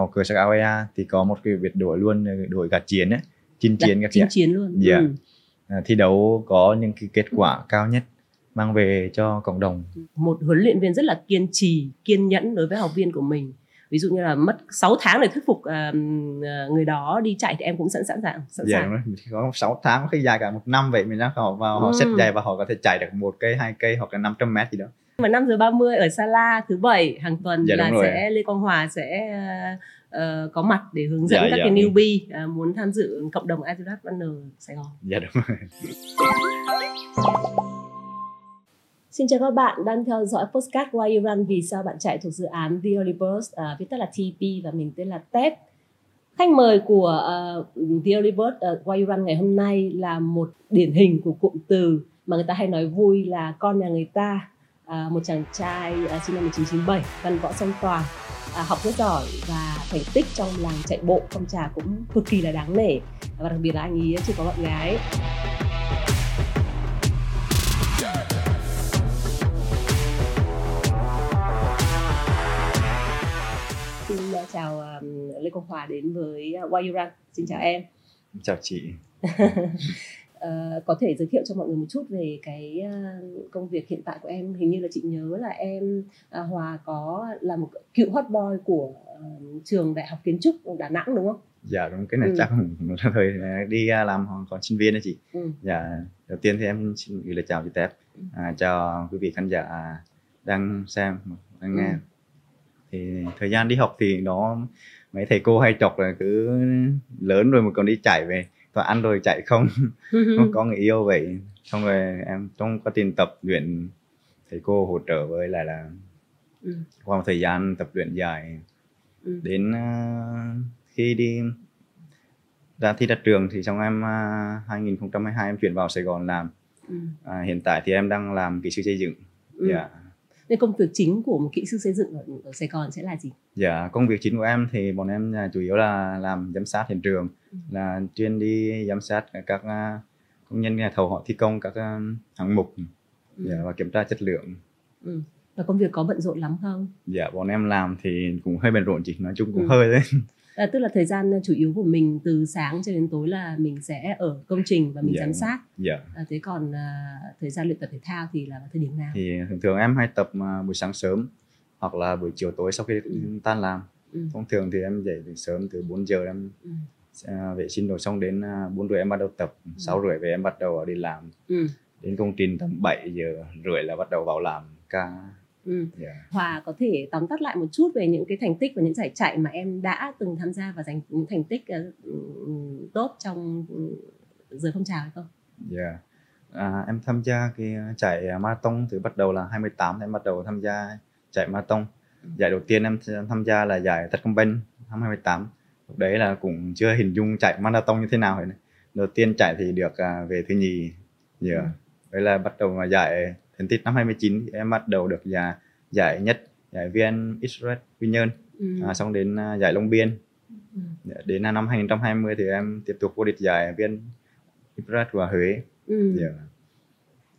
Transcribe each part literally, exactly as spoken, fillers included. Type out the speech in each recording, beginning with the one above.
màu cờ sắc áo e a thì có một cái biệt đội luôn, đội gạt chiến ấy, chinh chiến các chiến chiến luôn. Dạ. Ừ. À, thi đấu có những cái kết quả cao nhất mang về cho cộng đồng. Một huấn luyện viên rất là kiên trì, kiên nhẫn đối với học viên của mình. Ví dụ như là mất sáu tháng để thuyết phục uh, người đó đi chạy thì em cũng sẵn sẵn sàng. Sẵn dạ, sàng. Đúng có sáu tháng, khi dài cả một năm vậy mình đang họ vào, họ xếp ừ. giày và họ có thể chạy được một cây, hai cây hoặc là năm trăm mét gì đó. Mà năm giờ ba mươi ở Sala thứ bảy hàng tuần dạ, là sẽ à. Lê Quang Hòa sẽ uh, có mặt để hướng dẫn dạ, các dạ, cái newbie uh, muốn tham dự cộng đồng Adidas Runner Sài Gòn. Dạ đúng rồi. Xin chào các bạn đang theo dõi podcast Why You Run, vì sao bạn chạy, thuộc dự án The Holy Birds, uh, viết tắt là T P, và mình tên là Tép. Khách mời của uh, The Holy Birds uh, Why You Run ngày hôm nay là một điển hình của cụm từ mà người ta hay nói vui là con nhà người ta. Uh, một chàng trai uh, sinh năm một nghìn chín trăm chín mươi bảy, văn võ song toàn, uh, học rất giỏi và thành tích trong làng chạy bộ phong trà cũng cực kỳ là đáng nể, và đặc biệt là anh ấy chưa có bạn gái. Chào Lê Quang Hòa đến với Why You Run. Xin chào em. Chào chị. Có thể giới thiệu cho mọi người một chút về cái công việc hiện tại của em. Hình như là chị nhớ là em Hòa có là một cựu hot boy của trường Đại học Kiến trúc Đà Nẵng đúng không? Dạ đúng, cái này ừ. chắc thời đi làm còn sinh viên đó chị. Ừ. Dạ đầu tiên thì em xin gửi lời chào chị Tép, à, chào quý vị khán giả đang xem, đang nghe. Ừ. Thì thời gian đi học thì nó mấy thầy cô hay chọc là cứ lớn rồi mà còn đi chạy về, toàn ăn rồi chạy không, không có người yêu vậy. Xong rồi em trong quá trình tập luyện thầy cô hỗ trợ với lại là ừ. qua một thời gian tập luyện dài ừ. đến uh, khi đi ra thi ra trường thì xong em uh, hai không hai hai em chuyển vào Sài Gòn làm. Ừ. À, hiện tại thì em đang làm kỹ sư xây dựng. Ừ. Yeah. Nên công việc chính của một kỹ sư xây dựng ở Sài Gòn sẽ là gì? Dạ, công việc chính của em thì bọn em chủ yếu là làm giám sát hiện trường, ừ. là chuyên đi giám sát các công nhân nhà thầu họ thi công các hạng mục ừ. dạ, và kiểm tra chất lượng. Ừ. Và công việc có bận rộn lắm không? Dạ, bọn em làm thì cũng hơi bận rộn chị, nói chung cũng ừ. hơi đấy. À, tức là thời gian chủ yếu của mình từ sáng cho đến tối là mình sẽ ở công trình và mình yeah. giám sát. Yeah. À, thế còn à, thời gian luyện tập thể thao thì là thời điểm nào? Thì thường thường em hay tập à, buổi sáng sớm hoặc là buổi chiều tối sau khi ừ. tan làm. Ừ. Thông thường thì em dậy từ sớm, từ bốn giờ em ừ. à, vệ sinh đồ xong đến bốn rưỡi em bắt đầu tập, ừ. sáu rưỡi về em bắt đầu đi làm. Ừ. Đến công trình tầm bảy giờ rưỡi là bắt đầu vào làm ca. Ừ. Yeah. Hòa có thể tóm tắt lại một chút về những cái thành tích và những giải chạy mà em đã từng tham gia và giành những thành tích uh, tốt trong giới phong trào hay không? Yeah. À, em tham gia cái chạy marathon từ bắt đầu là hai mươi tám em bắt đầu tham gia chạy marathon. Ừ. Giải đầu tiên em tham gia là giải Techcombank năm hai mươi tám. Lúc đấy là cũng chưa hình dung chạy marathon như thế nào hết. Đầu tiên chạy thì được uh, về thứ nhì. Yeah. Ừ. Đấy là bắt đầu mà giải. Đến tít năm hai mươi chín em bắt đầu được giải, giải nhất, giải VnExpress Marathon, ừ. à, xong đến uh, giải Long Biên. Ừ. Đến năm hai không hai không thì em tiếp tục vô địch giải VnExpress và Huế. Ừ. Yeah.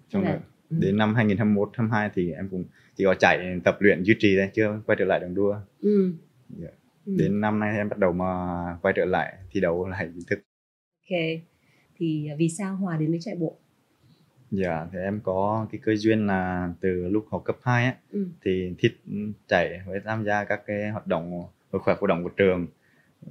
Xong rồi. Ừ. Đến năm hai không hai mốt hai không hai hai thì em cũng chỉ có chạy tập luyện duy trì thôi, chưa quay trở lại đường đua. Ừ. Yeah. Ừ. Đến năm nay em bắt đầu mà quay trở lại thi đấu lại chính thức. Ok, thì vì sao Hòa đến với chạy bộ? Dạ, thì em có cái cơ duyên là từ lúc học cấp hai á, ừ. thì thích chạy với tham gia các cái hoạt động hội khỏe, hoạt động của trường.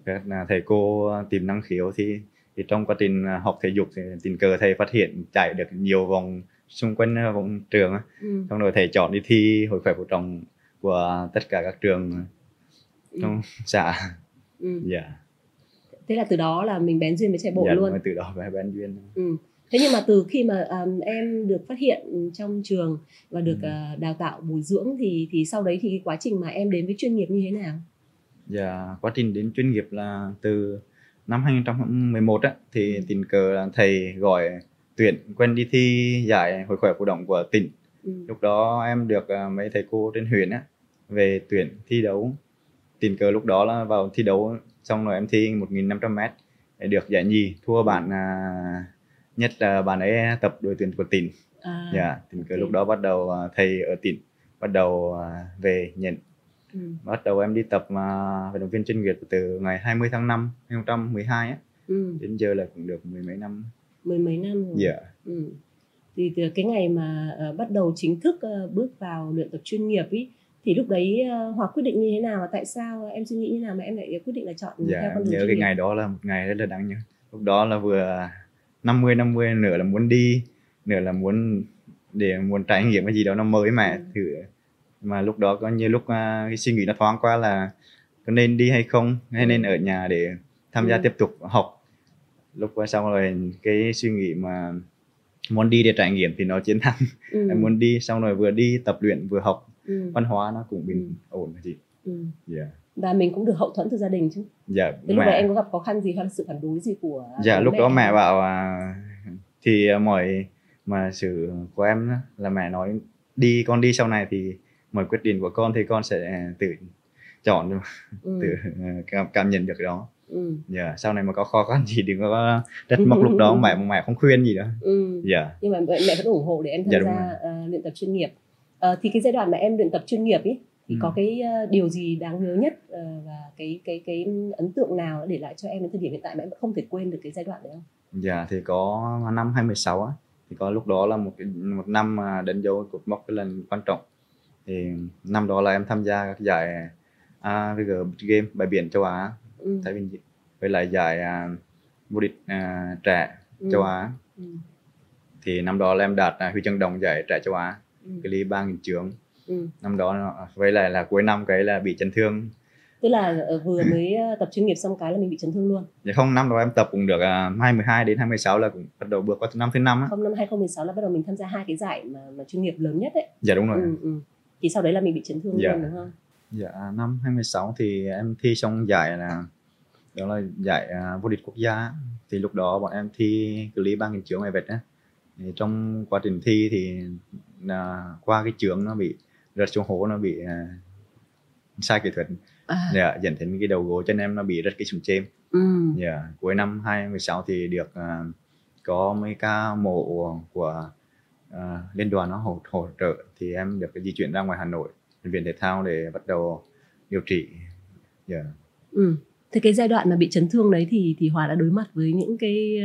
Các thầy cô tìm năng khiếu thì, thì trong quá trình học thể dục thì tình cờ thầy phát hiện chạy được nhiều vòng xung quanh vòng trường á. Ừ. Xong rồi thầy chọn đi thi hội khỏe, hoạt động của tất cả các trường trong ừ. xã. Ừ. Dạ. Thế là từ đó là mình bén duyên với chạy bộ dạ, luôn. Dạ, từ đó là bén duyên. Ừ. Thế nhưng mà từ khi mà um, em được phát hiện trong trường và được ừ. uh, đào tạo bồi dưỡng thì thì sau đấy thì quá trình mà em đến với chuyên nghiệp như thế nào? Dạ, quá trình đến chuyên nghiệp là từ năm hai không một một á, thì ừ. tình cờ là thầy gọi tuyển quen đi thi giải hội khỏe cổ động của tỉnh. Ừ. Lúc đó em được uh, mấy thầy cô trên huyện á về tuyển thi đấu. Tình cờ lúc đó là vào thi đấu xong rồi em thi một nghìn năm trăm mét được giải nhì, thua bạn uh, nhất là bạn ấy tập đội tuyển của tỉnh. À, dạ, thì okay. Lúc đó bắt đầu thầy ở tỉnh bắt đầu về nhận ừ. Bắt đầu em đi tập mà vận động viên chuyên nghiệp từ ngày hai mươi tháng năm năm hai nghìn không trăm mười hai á, ừ. đến giờ là cũng được mười mấy năm. Mười mấy năm rồi. Dạ. Ừ. Thì từ cái ngày mà uh, bắt đầu chính thức uh, bước vào luyện tập chuyên nghiệp ý, thì lúc đấy uh, Hòa quyết định như thế nào và tại sao em suy nghĩ như nào mà em lại quyết định là chọn dạ, theo con đường? Nhớ cái ngày đó là một ngày rất là đáng nhớ. Lúc đó là vừa năm mươi năm mươi, nửa là muốn đi, nửa là muốn để muốn trải nghiệm cái gì đó nó mới mẻ ừ. thử. Mà lúc đó có như lúc uh, cái suy nghĩ nó thoáng qua là có nên đi hay không, hay nên ở nhà để tham gia ừ. tiếp tục học. Lúc qua xong rồi cái suy nghĩ mà muốn đi để trải nghiệm thì nó chiến thắng. Ừ. Em muốn đi, xong rồi vừa đi tập luyện vừa học, ừ. văn hóa nó cũng bình ừ. ổn chị. Ừ. Yeah. Và mình cũng được hậu thuẫn từ gia đình chứ. Dạ. Thế lúc đó em có gặp khó khăn gì hay sự phản đối gì của? Dạ lúc mẹ đó mẹ hay? Bảo à, thì mọi mà sự của em là mẹ nói đi, con đi sau này thì mọi quyết định của con thì con sẽ tự chọn, ừ. tự cảm nhận được cái đó. Ừ. Yeah. Sau này mà có khó khăn gì đừng có trách móc lúc đó mẹ mẹ không khuyên gì đó. Ừ. Yeah. Nhưng mà mẹ vẫn ủng hộ để em tham yeah, gia uh, luyện tập chuyên nghiệp. Uh, thì cái giai đoạn mà em luyện tập chuyên nghiệp ý, thì ừ. có cái uh, điều gì đáng nhớ nhất uh, và cái cái cái ấn tượng nào để lại cho em đến thời điểm hiện tại mà em không thể quên được cái giai đoạn đấy không? Dạ yeah, thì có năm hai không một sáu á, thì có lúc đó là một một năm mà đánh dấu cột mốc cái lần quan trọng. Thì năm đó là em tham gia các giải a vê giê Game bãi biển châu Á. Ừ. Thái Bình với lại giải uh, vô địch uh, trẻ ừ. châu Á ừ. thì năm đó là em đạt uh, huy chương đồng giải trẻ châu Á ừ. cái ly ba nghìn chướng ừ. năm đó với lại là cuối năm cái là bị chấn thương, tức là vừa mới tập chuyên nghiệp xong cái là mình bị chấn thương luôn. Vậy không, năm đó em tập cũng được hai mươi hai đến hai mươi sáu là cũng bắt đầu bước qua năm thứ năm á. Không, năm hai không một sáu là bắt đầu mình tham gia hai cái giải mà, mà chuyên nghiệp lớn nhất đấy. Dạ đúng rồi. Ừ, ừ. Thì sau đấy là mình bị chấn thương dạ. luôn đúng không? Dạ, năm hai mươi sáu thì em thi xong giải là đó là giải uh, vô địch quốc gia. Thì lúc đó bọn em thi cự ly ba nghìn chướng ngoài vệt á. Trong quá trình thi thì uh, qua cái chướng nó bị rớt xuống hố, nó bị uh, sai kỹ thuật. À. Dạ, dẫn đến cái đầu gối chân em nó bị rớt cái sụn chêm. Ừ. Dạ, cuối năm hai không một sáu thì được uh, có mấy ca mộ của uh, liên đoàn nó hỗ, hỗ trợ thì em được di chuyển ra ngoài Hà Nội, viện thể thao để bắt đầu điều trị. Yeah. Ừ. Thế cái giai đoạn mà bị chấn thương đấy thì thì Hòa đã đối mặt với những cái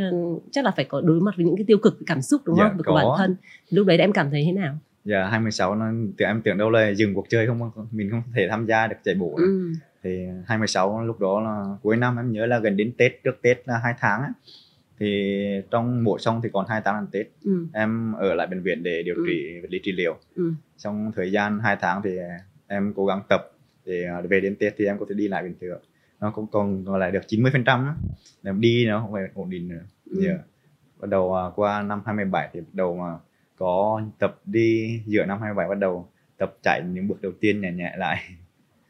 chắc là phải có đối mặt với những cái tiêu cực cảm xúc đúng yeah, không? Với của bản thân. Thì lúc đấy em cảm thấy thế nào? Dạ yeah, hai mươi sáu nó tự em tưởng đâu là dừng cuộc chơi, không mình không thể tham gia được chạy bộ. Ừ. Thì hai mươi sáu lúc đó là cuối năm, em nhớ là gần đến Tết, trước Tết là hai tháng ấy. Thì trong mổ xong thì còn hai tháng ăn Tết ừ. em ở lại bệnh viện để điều trị ừ. vật lý trị liệu ừ. trong thời gian hai tháng thì em cố gắng tập để về đến Tết thì em có thể đi lại bình thường, nó cũng còn lại được chín mươi phần trăm em đi nó không phải ổn định nữa ừ. yeah. Bắt đầu qua năm hai mươi bảy thì bắt đầu mà có tập đi, giữa năm hai mươi bảy bắt đầu tập chạy những bước đầu tiên nhẹ nhẹ lại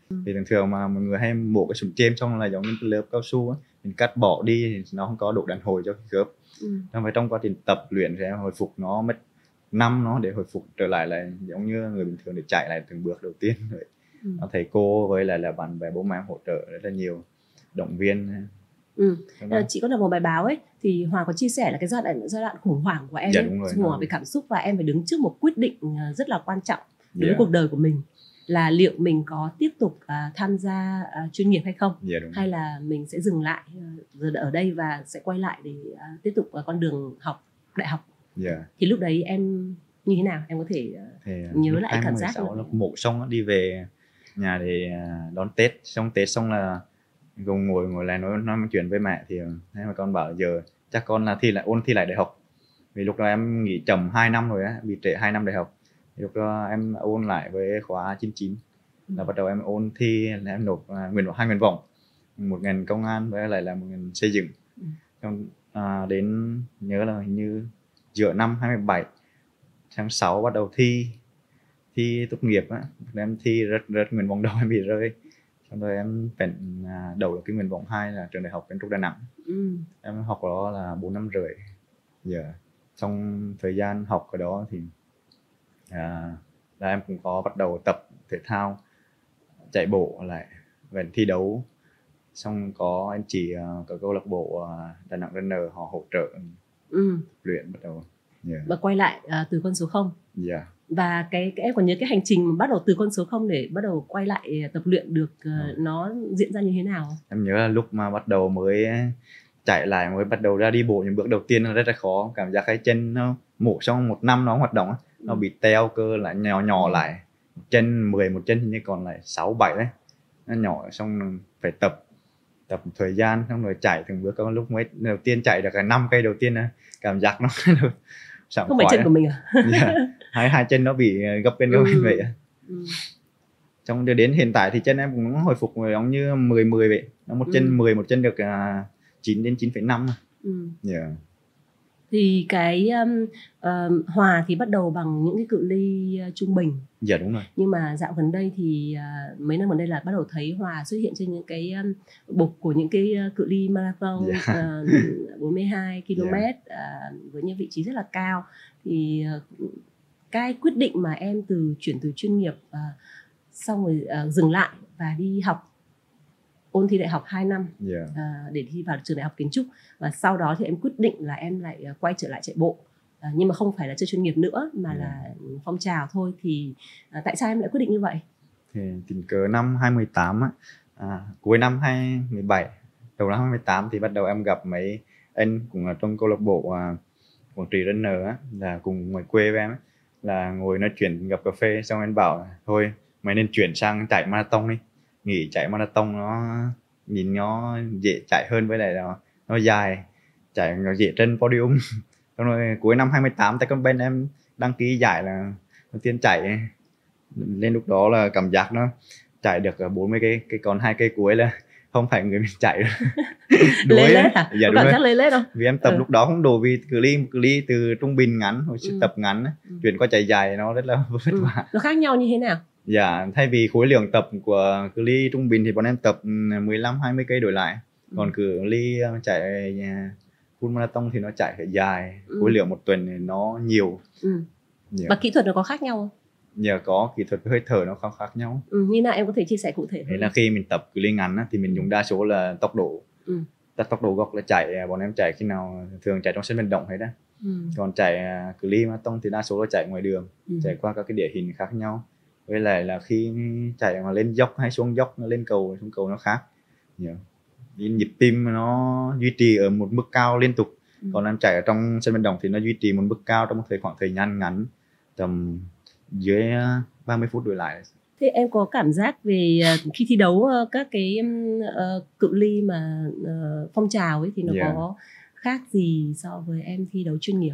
ừ. Thì thường thường mà mọi người hay mổ cái sụn chêm xong là giống như lớp cao su á, mình cắt bỏ đi thì nó không có độ đàn hồi cho cái khớp. Ừ. Và trong quá trình tập luyện sẽ hồi phục, nó mất năm nó để hồi phục trở lại là giống như người bình thường để chạy lại từng bước đầu tiên. Ừ. Thầy cô với lại là bạn bè bố mẹ hỗ trợ rất là nhiều, động viên. Ừ. À, chị có đọc một bài báo ấy thì Hòa có chia sẻ là cái giai đoạn giai đoạn khủng hoảng của em, dạ, rồi, khủng hoảng về cảm xúc và em phải đứng trước một quyết định rất là quan trọng đối với yeah. cuộc đời của mình, là liệu mình có tiếp tục uh, tham gia uh, chuyên nghiệp hay không, dạ, hay là mình sẽ dừng lại uh, ở đây và sẽ quay lại để uh, tiếp tục uh, con đường học đại học. Dạ. Thì lúc đấy em như thế nào, em có thể uh, thì, nhớ lại cảm giác là mổ xong đi về nhà để đón Tết, xong Tết xong là gồng ngồi ngồi lại nói nói chuyện với mẹ thì thế mà con bảo giờ chắc con là thi lại ôn thi lại đại học, vì lúc đó em nghỉ chậm hai năm rồi á, bị trễ hai năm đại học. Lúc đó em ôn lại với khóa chín chín là bắt đầu em ôn thi, là em nộp nguyện hai nguyện vọng, một ngành công an với lại là một ngành xây dựng. Trong à, đến nhớ là hình như giữa năm hai mươi bảy tháng sáu bắt đầu thi thi tốt nghiệp á, em thi rất rất nguyện vọng đầu em bị rơi, xong rồi em phải đầu là cái nguyện vọng hai là trường đại học kiến trúc Đà Nẵng. Ừ. Em học ở đó là bốn năm rưỡi giờ. Yeah. Trong thời gian học ở đó thì À, là em cũng có bắt đầu tập thể thao, chạy bộ lại, về thi đấu. Xong có em chỉ uh, có câu lạc bộ uh, Đà Nẵng Runner họ hỗ trợ ừ. luyện bắt đầu. Và yeah. quay lại uh, từ con số không. Dạ. Yeah. Và cái, cái em còn nhớ cái hành trình mà bắt đầu từ con số không để bắt đầu quay lại tập luyện được uh, nó diễn ra như thế nào? Em nhớ là lúc mà bắt đầu mới chạy lại, mới bắt đầu ra đi bộ, những bước đầu tiên nó rất là khó, cảm giác cái chân nó mổ xong một năm nó hoạt động nó bị teo cơ lại, nhỏ nhỏ lại, chân mười một chân như còn lại sáu bảy đấy, nó nhỏ, xong phải tập tập thời gian, xong rồi chạy từng bước. Có lúc mới đầu tiên chạy được cái năm cây đầu tiên cảm giác nó sảng khoái. Không phải chân của mình à? Yeah. hai hai chân nó bị gấp bên gấp bên vậy. Ừ. Xong đến hiện tại thì chân em cũng hồi phục rồi, giống như mười mười vậy, nó một chân mười, một chân được chín đến chín phẩy năm. Thì cái um, uh, Hòa thì bắt đầu bằng những cái cự ly uh, trung bình. Dạ đúng rồi. Nhưng mà dạo gần đây thì uh, mấy năm gần đây là bắt đầu thấy Hòa xuất hiện trên những cái um, bục của những cái uh, cự ly marathon. Dạ. uh, bốn mươi hai ki lô mét. Dạ. uh, với những vị trí rất là cao. Thì uh, cái quyết định mà em từ chuyển từ chuyên nghiệp uh, xong rồi uh, dừng lại và đi học, ôn thi đại học hai năm. Yeah. uh, để thi vào trường đại học kiến trúc, và sau đó thì em quyết định là em lại quay trở lại chạy bộ, uh, nhưng mà không phải là chơi chuyên nghiệp nữa mà yeah. là phong trào thôi. Thì uh, tại sao em lại quyết định như vậy? Thì tình cờ năm hai mươi tám á, à, cuối năm hai không một bảy đầu năm hai mươi tám thì bắt đầu em gặp mấy anh cũng là trong câu lạc bộ uh, Quảng Trị Runner á, là cùng ngoài quê với em á, là ngồi nói chuyện gặp cà phê, xong anh bảo thôi mày nên chuyển sang chạy marathon đi, nghỉ chạy marathon nó nhìn nó dễ chạy hơn, với lại nó, nó dài, chạy nó dễ trên podium. Xong rồi cuối năm hai mươi tám tại con bên em đăng ký giải là đầu tiên chạy, nên lúc đó là cảm giác nó chạy được bốn mươi cây, cái còn hai cây cuối là không phải người mình chạy nữa. Lê lết hả? Dạ, cảm giác lê lết không? Vì em tập ừ. lúc đó không đủ, vì cự ly cự ly từ trung bình ngắn hồi ừ. tập ngắn ừ. chuyển qua chạy dài nó rất là vất ừ. vả. Nó khác nhau như thế nào? Dạ, thay vì khối lượng tập của cự ly trung bình thì bọn em tập mười lăm hai mươi cây đổi lại. Còn cự ly chạy full marathon thì nó chạy phải dài, khối lượng một tuần thì nó nhiều. Ừ. Dạ. Và kỹ thuật nó có khác nhau không? Dạ có, kỹ thuật hơi thở nó khác nhau. Ừ, như nào em có thể chia sẻ cụ thể hơn? Thế là khi mình tập cự ly ngắn thì mình dùng đa số là tốc độ. Ừ. Tốc độ gốc là chạy, bọn em chạy khi nào thường chạy trong sân vận động hết á. Ừ. Còn chạy cự ly marathon thì đa số là chạy ngoài đường, ừ. chạy qua các cái địa hình khác nhau. Với lại là khi chạy mà lên dốc hay xuống dốc, nó lên cầu xuống cầu nó khác. Yeah. Nhịp tim nó duy trì ở một mức cao liên tục. Ừ. Còn em chạy ở trong sân vận động thì nó duy trì một mức cao trong một thời khoảng thời gian ngắn, tầm dưới ba mươi phút đổi lại. Thế em có cảm giác về khi thi đấu các cái uh, cự ly mà uh, phong trào ấy thì nó yeah. có khác gì so với em thi đấu chuyên nghiệp?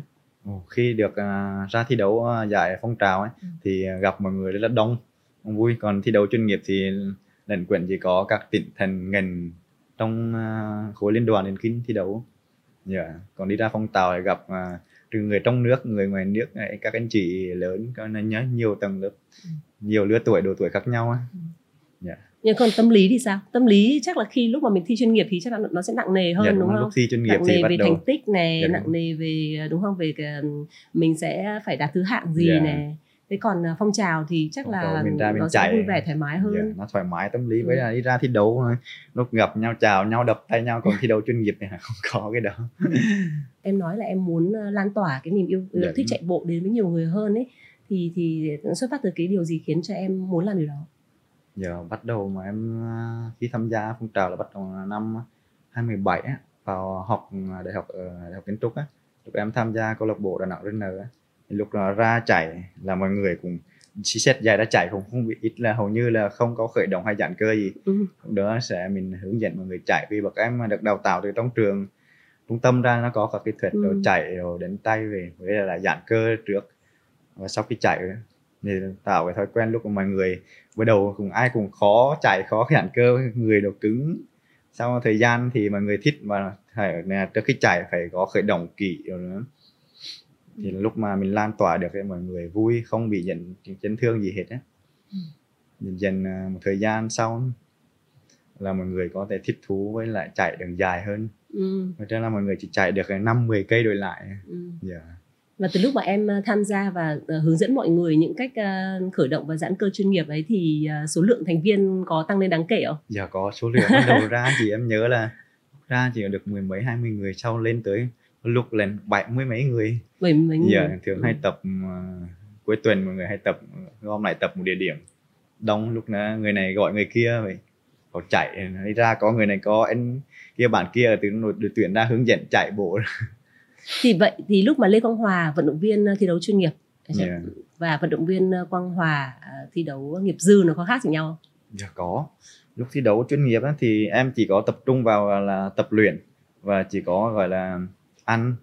Khi được uh, ra thi đấu uh, giải phong trào ấy, ừ. thì uh, gặp mọi người rất là đông, vui. Còn thi đấu chuyên nghiệp thì lần quyện chỉ có các tỉnh thành ngành trong uh, khối liên đoàn đến khi thi đấu. Yeah. Còn đi ra phong trào thì gặp uh, từ người trong nước, người ngoài nước, các anh chị lớn, các anh nhớ nhiều tầng lớp, ừ. nhiều lứa tuổi, độ tuổi khác nhau. Ừ. Yeah. Nhưng còn tâm lý thì sao? Tâm lý chắc là khi lúc mà mình thi chuyên nghiệp thì chắc là nó sẽ nặng nề hơn, dạ, đúng, đúng không? Lúc thi chuyên nghiệp nặng nề thì về đầu... thành tích này, dạ, nặng nề về đúng không? Về cái, mình sẽ phải đạt thứ hạng gì dạ. này. Thế còn phong trào thì chắc phong là mình ra, mình nó chạy, sẽ vui vẻ thoải mái hơn. Dạ, nó thoải mái tâm lý, với ừ. là đi ra thi đấu lúc gặp nhau chào nhau, đập tay nhau. Còn thi đấu chuyên nghiệp thì không có cái đó. Em nói là em muốn lan tỏa cái niềm yêu, yêu dạ. thích chạy bộ đến với nhiều người hơn ấy, thì thì xuất phát từ cái điều gì khiến cho em muốn làm điều đó? Giờ bắt đầu mà em khi tham gia phong trào là bắt đầu năm hai mươi bảy á, vào học đại học ở đại học kiến trúc á, lúc em tham gia câu lạc bộ Đà Nẵng Runner á, lúc đó ra chạy là mọi người cũng xí xét dài đã chạy, cũng không bị ít, là hầu như là không có khởi động hay giãn cơ gì. Ừ. Đó sẽ mình hướng dẫn mọi người chạy, vì bậc em được đào tạo từ trong trường trung tâm ra, nó có các kỹ thuật ừ. chạy rồi đến tay về với là giãn cơ trước và sau khi chạy đó. Thì tạo cái thói quen lúc mà mọi người bắt đầu cùng ai cũng khó chạy, khó giãn cơ, người đầu cứng. Sau thời gian thì mọi người thích và phải, trước khi chạy phải có khởi động kỹ rồi nữa. Thì lúc mà mình lan tỏa được thì mọi người vui, không bị nhận chấn thương gì hết á. Dần dần một thời gian sau là mọi người có thể thích thú với lại chạy đường dài hơn. Ừ. Cho nên là mọi người chỉ chạy được năm mười cây đổi lại. Ừ. Yeah. Và từ lúc mà em tham gia và hướng dẫn mọi người những cách khởi động và giãn cơ chuyên nghiệp ấy thì số lượng thành viên có tăng lên đáng kể không? Dạ có, số lượng bắt đầu ra thì em nhớ là ra chỉ được mười mấy hai mươi người, sau lên tới lúc lên bảy mươi mấy người. Bảy mấy người. Dạ thường hay tập cuối tuần mọi người hay tập gom lại tập một địa điểm đông, lúc đó người này gọi người kia vậy có chạy đi ra, có người này có anh kia bạn kia từ đội tuyển ra hướng dẫn chạy bộ. Thì vậy thì lúc mà Lê Quang Hòa vận động viên thi đấu chuyên nghiệp yeah. và vận động viên Quang Hòa thi đấu nghiệp dư nó có khác gì nhau? Dạ có. Lúc thi đấu chuyên nghiệp thì em chỉ có tập trung vào là tập luyện và chỉ có gọi là ăn,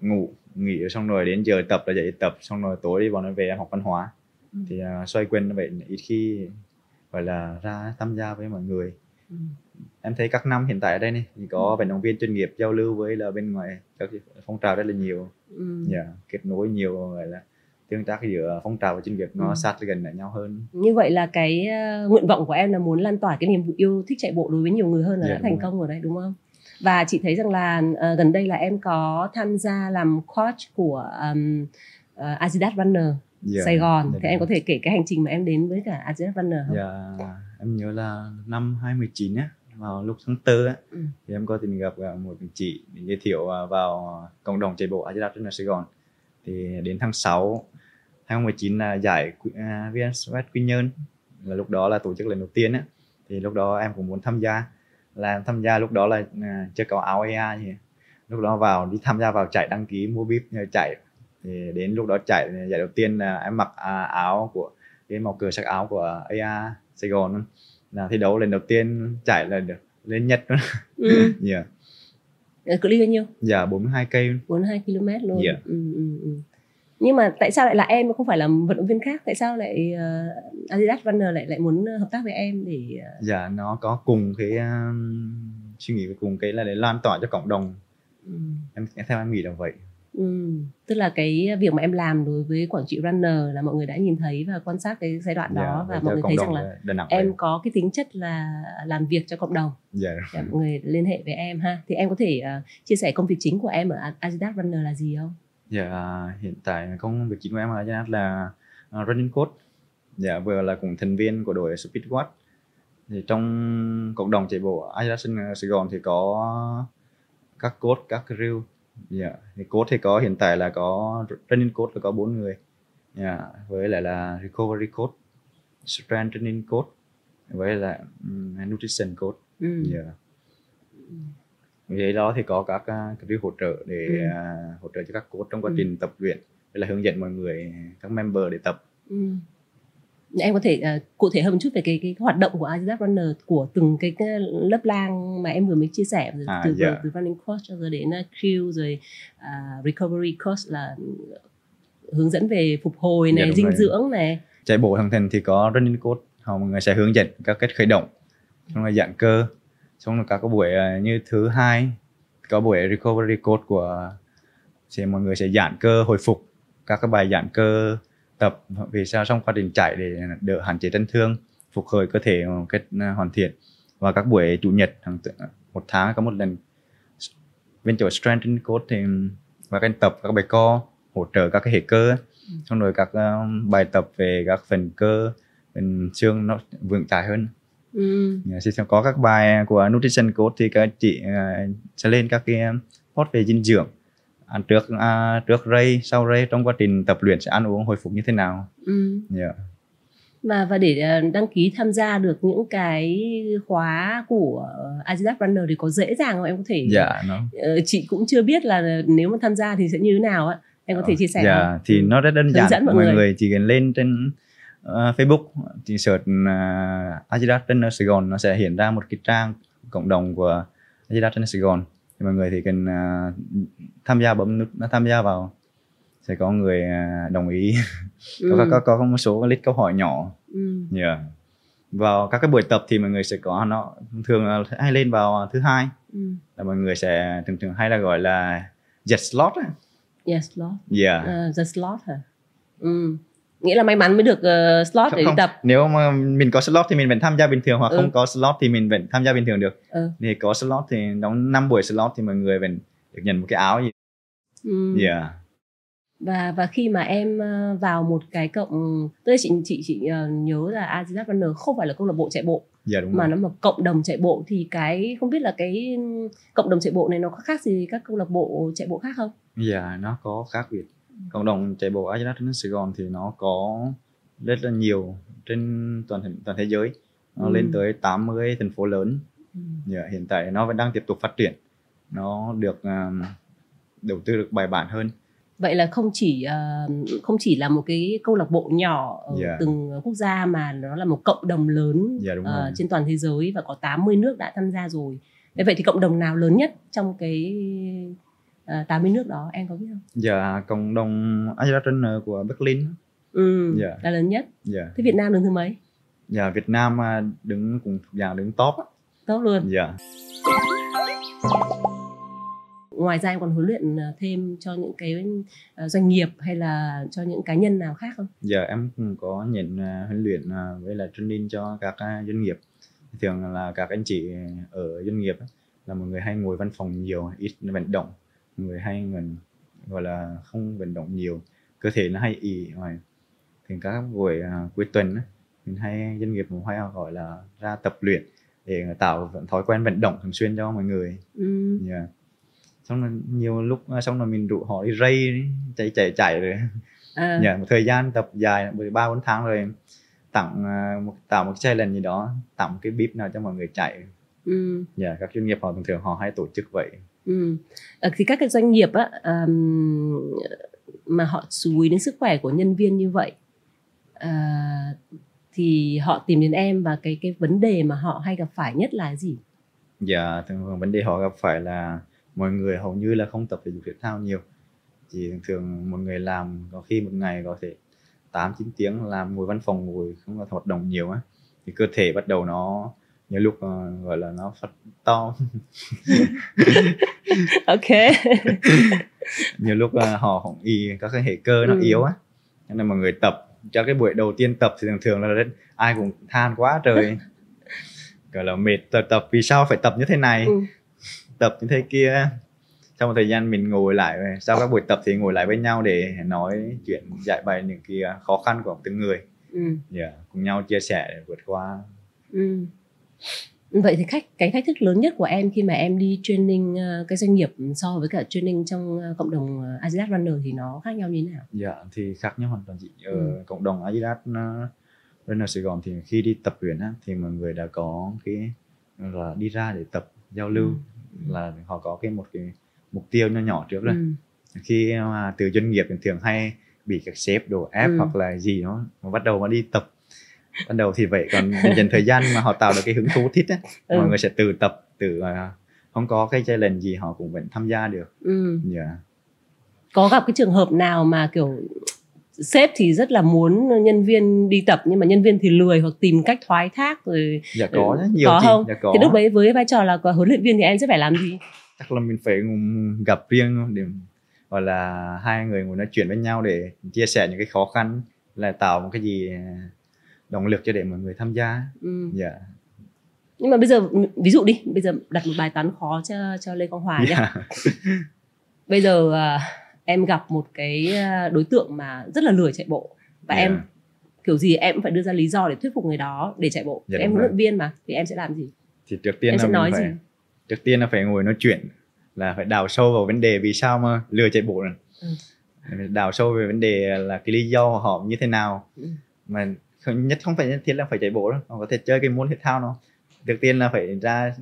ngủ, nghỉ xong rồi đến giờ tập là dậy tập, xong rồi tối đi bọn nó về học văn hóa. Ừ. Thì uh, xoay quên vậy, ít khi gọi là ra tham gia với mọi người. Ừ. Em thấy các năm hiện tại ở đây này thì có vận động viên chuyên nghiệp giao lưu với là bên ngoài các phong trào rất là nhiều. Ừ. Yeah, kết nối nhiều gọi là tương tác giữa phong trào và chuyên nghiệp nó ừ. sát gần lại nhau hơn. Như vậy là cái uh, nguyện vọng của em là muốn lan tỏa cái niềm yêu thích chạy bộ đối với nhiều người hơn là yeah, đã thành rồi. Công rồi đấy đúng không? Và chị thấy rằng là uh, gần đây là em có tham gia làm coach của um, uh, Adidas Runner yeah, Sài Gòn. Thế em có thể kể cái hành trình mà em đến với cả Adidas Runner không? Yeah, em nhớ là năm hai không một chín á, vào lúc tháng tư á, ừ. thì em có tình gặp một chị để giới thiệu vào cộng đồng chạy bộ Adidas Runners Sài Gòn. Thì đến tháng sáu hai không một chín là giải VnExpress Quy Nhơn, là lúc đó là tổ chức lần đầu tiên á. Thì lúc đó em cũng muốn tham gia, là tham gia lúc đó là chưa có áo a a gì, lúc đó vào đi tham gia vào chạy, đăng ký mua bib chạy. Thì đến lúc đó chạy giải đầu tiên là em mặc áo của cái màu cờ sắc áo của a a Sài Gòn, là thi đấu lần đầu tiên chạy là được lên nhất luôn. Ừ. Yeah. Cự ly bao nhiêu? Dạ bốn mươi hai cây. bốn mươi hai ki lô mét luôn. Yeah. Ừ, ừ, ừ. Nhưng mà tại sao lại là em mà không phải là vận động viên khác? Tại sao lại uh, Adidas Runner lại lại muốn hợp tác với em để? Uh... Dạ nó có cùng cái uh, suy nghĩ, cùng cái là để lan tỏa cho cộng đồng. Ừ. Em theo em nghĩ là vậy. Ừ. Tức là cái việc mà em làm đối với Quảng Trị Runner là mọi người đã nhìn thấy và quan sát cái giai đoạn yeah, đó và mọi người thấy rằng là em vậy. Có cái tính chất là làm việc cho cộng đồng. Yeah. Yeah, mọi người liên hệ với em ha. Thì em có thể uh, chia sẻ công việc chính của em ở Adidas Runner là gì không? Dạ yeah, hiện tại công việc chính của em ở Adidas là uh, running coach. Dạ yeah, vừa là cùng thành viên của đội Speedwatt. Thì trong cộng đồng chạy bộ Adidas Sài Gòn thì có các coach, các crew. Dạ, yeah. thì coach thì có hiện tại là có training coach là có bốn người, yeah. với lại là recovery coach, strength training coach, với lại um, nutrition coach. Ừ. Yeah. Vậy đó thì có các cái hỗ trợ để ừ. uh, hỗ trợ cho các coach trong quá trình ừ. tập luyện, với là hướng dẫn mọi người các member để tập. Ừ. Em có thể uh, cụ thể hơn một chút về cái, cái hoạt động của Adidas Runner, của từng cái, cái lớp lang mà em vừa mới chia sẻ từ, à, từ, yeah. từ running coach rồi đến uh, crew rồi uh, recovery coach là hướng dẫn về phục hồi này, yeah, dinh rồi. Dưỡng này. Chạy bộ thằng thần thì có running coach, họ mọi người sẽ hướng dẫn các cách khởi động, xong rồi giãn cơ, xong rồi các cái buổi uh, như thứ hai có buổi recovery coach của sẽ mọi người sẽ giãn cơ hồi phục các cái bài giãn cơ tập vì sao trong quá trình chạy để đỡ hạn chế chấn thương, phục hồi cơ thể một cách hoàn thiện. Và các buổi chủ nhật hàng một tháng có một lần bên chỗ strength coach thì và các tập các bài co hỗ trợ các cái hệ cơ, xong rồi các bài tập về các phần cơ, phần xương nó vững chãi hơn. Ừ. Sẽ có các bài của nutrition coach thì các chị sẽ lên các cái post về dinh dưỡng. Ăn trước à, trước race, sau race trong quá trình tập luyện sẽ ăn uống hồi phục như thế nào. Ừ. Yeah. Và và để đăng ký tham gia được những cái khóa của Adidas Runner thì có dễ dàng không em có thể? Dạ yeah, nó. Chị cũng chưa biết là nếu mà tham gia thì sẽ như thế nào ạ. Em có thể chia sẻ yeah, không? Dạ thì nó rất đơn giản. Mọi người. người chỉ cần lên trên uh, Facebook thì search uh, Adidas Runner Sài Gòn, nó sẽ hiện ra một cái trang cộng đồng của Adidas Runner Sài Gòn. Thì mọi người thì cần uh, tham gia bấm nút nó tham gia vào sẽ có người uh, đồng ý. Ừ. có, có có có một số list câu hỏi nhỏ. Ừ. Yeah. Vào các cái buổi tập thì mọi người sẽ có nó thường là hay lên vào thứ hai. Ừ. Là mọi người sẽ thường thường hay là gọi là giật slot. Yes, slot. Yeah. Uh, the slot hả? Ừ. Nghĩa là may mắn mới được uh, slot không, để không. Đi tập. Nếu mà mình có slot thì mình vẫn tham gia bình thường, hoặc ừ. không có slot thì mình vẫn tham gia bình thường được. Ừ. Thì có slot thì đóng năm buổi slot thì mọi người vẫn được nhận một cái áo gì. Ừ. Yeah. Và và khi mà em vào một cái cộng, tức là chị chị chị nhớ là Adidas Runner không phải là câu lạc bộ chạy bộ, yeah, mà rồi. Nó là một cộng đồng chạy bộ, thì cái không biết là cái cộng đồng chạy bộ này nó có khác gì các câu lạc bộ chạy bộ khác không? Dạ yeah, nó có khác biệt. Cộng đồng chạy bộ Adidas Runners Sài Gòn thì nó có rất là nhiều trên toàn toàn thế giới, nó ừ. lên tới tám mươi thành phố lớn. Ừ. Yeah, hiện tại nó vẫn đang tiếp tục phát triển, nó được uh, đầu tư được bài bản hơn. Vậy là không chỉ uh, không chỉ là một cái câu lạc bộ nhỏ ở yeah. từng quốc gia mà nó là một cộng đồng lớn yeah, uh, trên toàn thế giới và có tám mươi nước đã tham gia rồi. Vậy thì cộng đồng nào lớn nhất trong cái uh, tám mươi nước đó, em có biết không? Dạ, yeah, cộng đồng Adidas Runner của Berlin. Ừ, yeah. là lớn nhất. Yeah. Thế Việt Nam đứng thứ mấy? Dạ, yeah, Việt Nam đứng cũng dạng đứng top. Top luôn. Dạ. Yeah. Ngoài ra em còn huấn luyện thêm cho những cái doanh nghiệp hay là cho những cá nhân nào khác không? Dạ, yeah, em cũng có nhận huấn luyện với là training cho các doanh nghiệp. Thường là các anh chị ở doanh nghiệp là mọi người hay ngồi văn phòng nhiều, ít vận động, người hay ngần, gọi là không vận động nhiều, cơ thể nó hay ì ngoài. Thì các buổi cuối tuần mình hay doanh nghiệp cũng hay gọi là ra tập luyện để tạo thói quen vận động thường xuyên cho mọi người. Ừ. Yeah. Xong là nhiều lúc xong là mình rủ họ đi ray, chạy chạy chạy rồi. À. Yeah, một thời gian tập dài ba bốn tháng rồi. Tặng một tạo một challenge gì đó, tặng một cái bip nào cho mọi người chạy. Ừ. Yeah, các doanh nghiệp họ thường thường họ hay tổ chức vậy. Ừ. À, thì các cái doanh nghiệp á, um, mà họ chú ý đến sức khỏe của nhân viên như vậy, uh, thì họ tìm đến em và cái cái vấn đề mà họ hay gặp phải nhất là gì? Dạ, yeah, thường thường vấn đề họ gặp phải là mọi người hầu như là không tập thể dục thể thao nhiều, chỉ thường thường mọi người làm có khi một ngày có thể tám chín tiếng làm ngồi văn phòng, ngồi không có hoạt động nhiều á, thì cơ thể bắt đầu nó nhiều lúc uh, gọi là nó phát to. Ok. Nhiều lúc là uh, họ không y các cái hệ cơ nó ừ. yếu á, nên là mọi người tập cho cái buổi đầu tiên tập thì thường thường là rất, ai cũng than quá trời, gọi là mệt tập, tập vì sao phải tập như thế này, ừ. tập như thế kia. Sau một thời gian mình ngồi lại, sau các buổi tập thì ngồi lại với nhau để nói chuyện, giải bày những cái khó khăn của từng người, ừ. yeah, cùng nhau chia sẻ để vượt qua. Ừ. Vậy thì khách, cái thách thức lớn nhất của em khi mà em đi training cái doanh nghiệp so với cả training trong cộng đồng Adidas Runner thì nó khác nhau như thế nào? Dạ, yeah, thì khác nhau hoàn toàn chị. Ở ừ. cộng đồng Adidas Runner Sài Gòn thì khi đi tập luyện thì mọi người đã có cái là đi ra để tập giao lưu, ừ. là họ có cái một cái mục tiêu nhỏ nhỏ trước rồi. Ừ. Khi mà từ doanh nghiệp thì thường hay bị các sếp đổ ép ừ. hoặc là gì đó mà bắt đầu mà đi tập. Ban đầu thì vậy, còn dần thời gian mà họ tạo được cái hứng thú thích ấy, ừ. mọi người sẽ tự tập, tự không có cái challenge gì họ cũng vẫn tham gia được. Ừ. Yeah. Có gặp cái trường hợp nào mà kiểu sếp thì rất là muốn nhân viên đi tập nhưng mà nhân viên thì lười hoặc tìm cách thoái thác rồi? Dạ có, nhiều có chị, không? Dạ có. Thì lúc đấy với vai trò là huấn luyện viên thì em sẽ phải làm gì? Chắc là mình phải gặp riêng để, hoặc là hai người ngồi nói chuyện với nhau để chia sẻ những cái khó khăn, là tạo một cái gì động lực cho để mọi người tham gia. Ừ. Yeah. Nhưng mà bây giờ ví dụ đi, bây giờ đặt một bài toán khó cho cho Lê Quang Hòa yeah. nhá. Bây giờ uh, em gặp một cái đối tượng mà rất là lười chạy bộ và yeah. em kiểu gì em cũng phải đưa ra lý do để thuyết phục người đó để chạy bộ. Yeah, em huấn luyện viên mà thì em sẽ làm gì? Thì trước tiên em sẽ nói phải... gì? Trước tiên là phải ngồi nói chuyện, là phải đào sâu vào vấn đề vì sao mà lười chạy bộ này. Ừ. Đào sâu về vấn đề là cái lý do của họ như thế nào. Ừ. Mà không, nhất không phải nhất thiết là phải chạy bộ đâu, họ có thể chơi cái môn thể thao nó. Đầu tiên là phải ra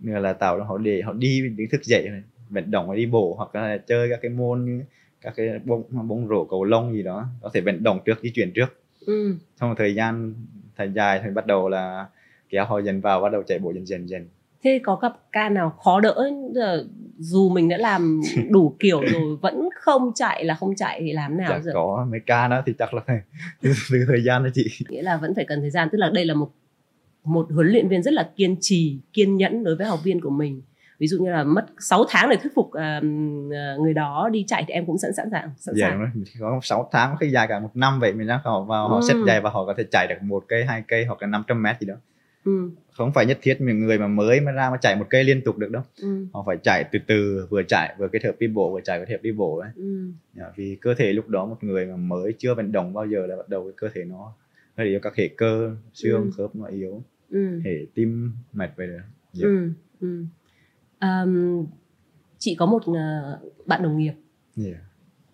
là tạo họ để họ đi đứng thức dậy vận động, đi bộ hoặc là chơi các cái môn như các cái bóng bóng rổ, cầu lông gì đó, có thể vận động trước, di chuyển trước. Ừ. Trong một thời gian thời dài thì bắt đầu là kéo họ dần vào, bắt đầu chạy bộ dần dần dần. Thế có gặp ca nào khó đỡ giờ, dù mình đã làm đủ kiểu rồi vẫn không chạy là không chạy thì làm nào? Dạ, giờ có mấy ca đó thì chắc là từ, từ thời gian đó chị, nghĩa là vẫn phải cần thời gian, tức là đây là một một huấn luyện viên rất là kiên trì, kiên nhẫn đối với học viên của mình. Ví dụ như là mất sáu tháng để thuyết phục uh, người đó đi chạy thì em cũng sẵn sẵn sàng sẵn dạ, sàng đúng. Có sáu tháng, có khi dài cả một năm vậy, mình đang vào họ, họ ừ. xếp giày và họ có thể chạy được một cây, hai cây hoặc là năm trăm mét gì đó. Ừ. Không phải nhất thiết mình người mà mới mà ra mà chạy một cây liên tục được đâu. Ừ. Họ phải chạy từ từ, vừa chạy vừa kết hợp đi bộ, vừa chạy vừa kết hợp đi bộ ấy. Ừ. Vì cơ thể lúc đó một người mà mới chưa vận động bao giờ là bắt đầu cái cơ thể nó hơi yếu, các hệ cơ xương ừ. khớp nó yếu, ừ. hệ tim mạch vậy được. Yeah. Ừ. Ừ. Um, chị có một uh, bạn đồng nghiệp yeah.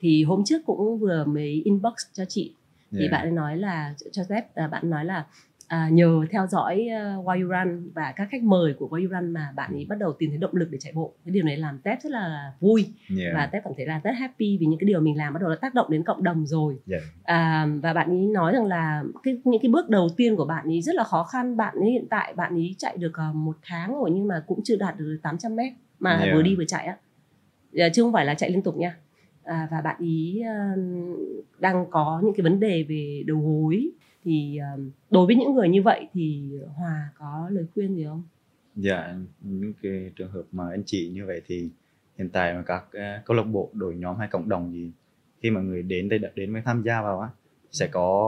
Thì hôm trước cũng vừa mới inbox cho chị, thì yeah. bạn ấy nói là cho Joseph, bạn nói là à, nhờ theo dõi uh, Why You Run và các khách mời của Why You Run mà bạn ấy bắt đầu tìm thấy động lực để chạy bộ. Cái điều này làm Tép rất là vui, yeah. và Tép cảm thấy là rất happy vì những cái điều mình làm bắt đầu đã tác động đến cộng đồng rồi. yeah. à, Và bạn ấy nói rằng là cái, những cái bước đầu tiên của bạn ấy rất là khó khăn. Bạn ấy hiện tại bạn ấy chạy được uh, một tháng rồi nhưng mà cũng chưa đạt được tám trăm mét mà yeah. vừa đi vừa chạy á, chứ không phải là chạy liên tục nha. À, và bạn ý uh, đang có những cái vấn đề về đầu gối. Thì uh, đối với những người như vậy thì Hòa có lời khuyên gì không? Dạ, những cái trường hợp mà anh chị như vậy thì hiện tại mà các uh, câu lạc bộ, đội nhóm hay cộng đồng gì, khi mà người đến đây đến mới tham gia vào á, sẽ có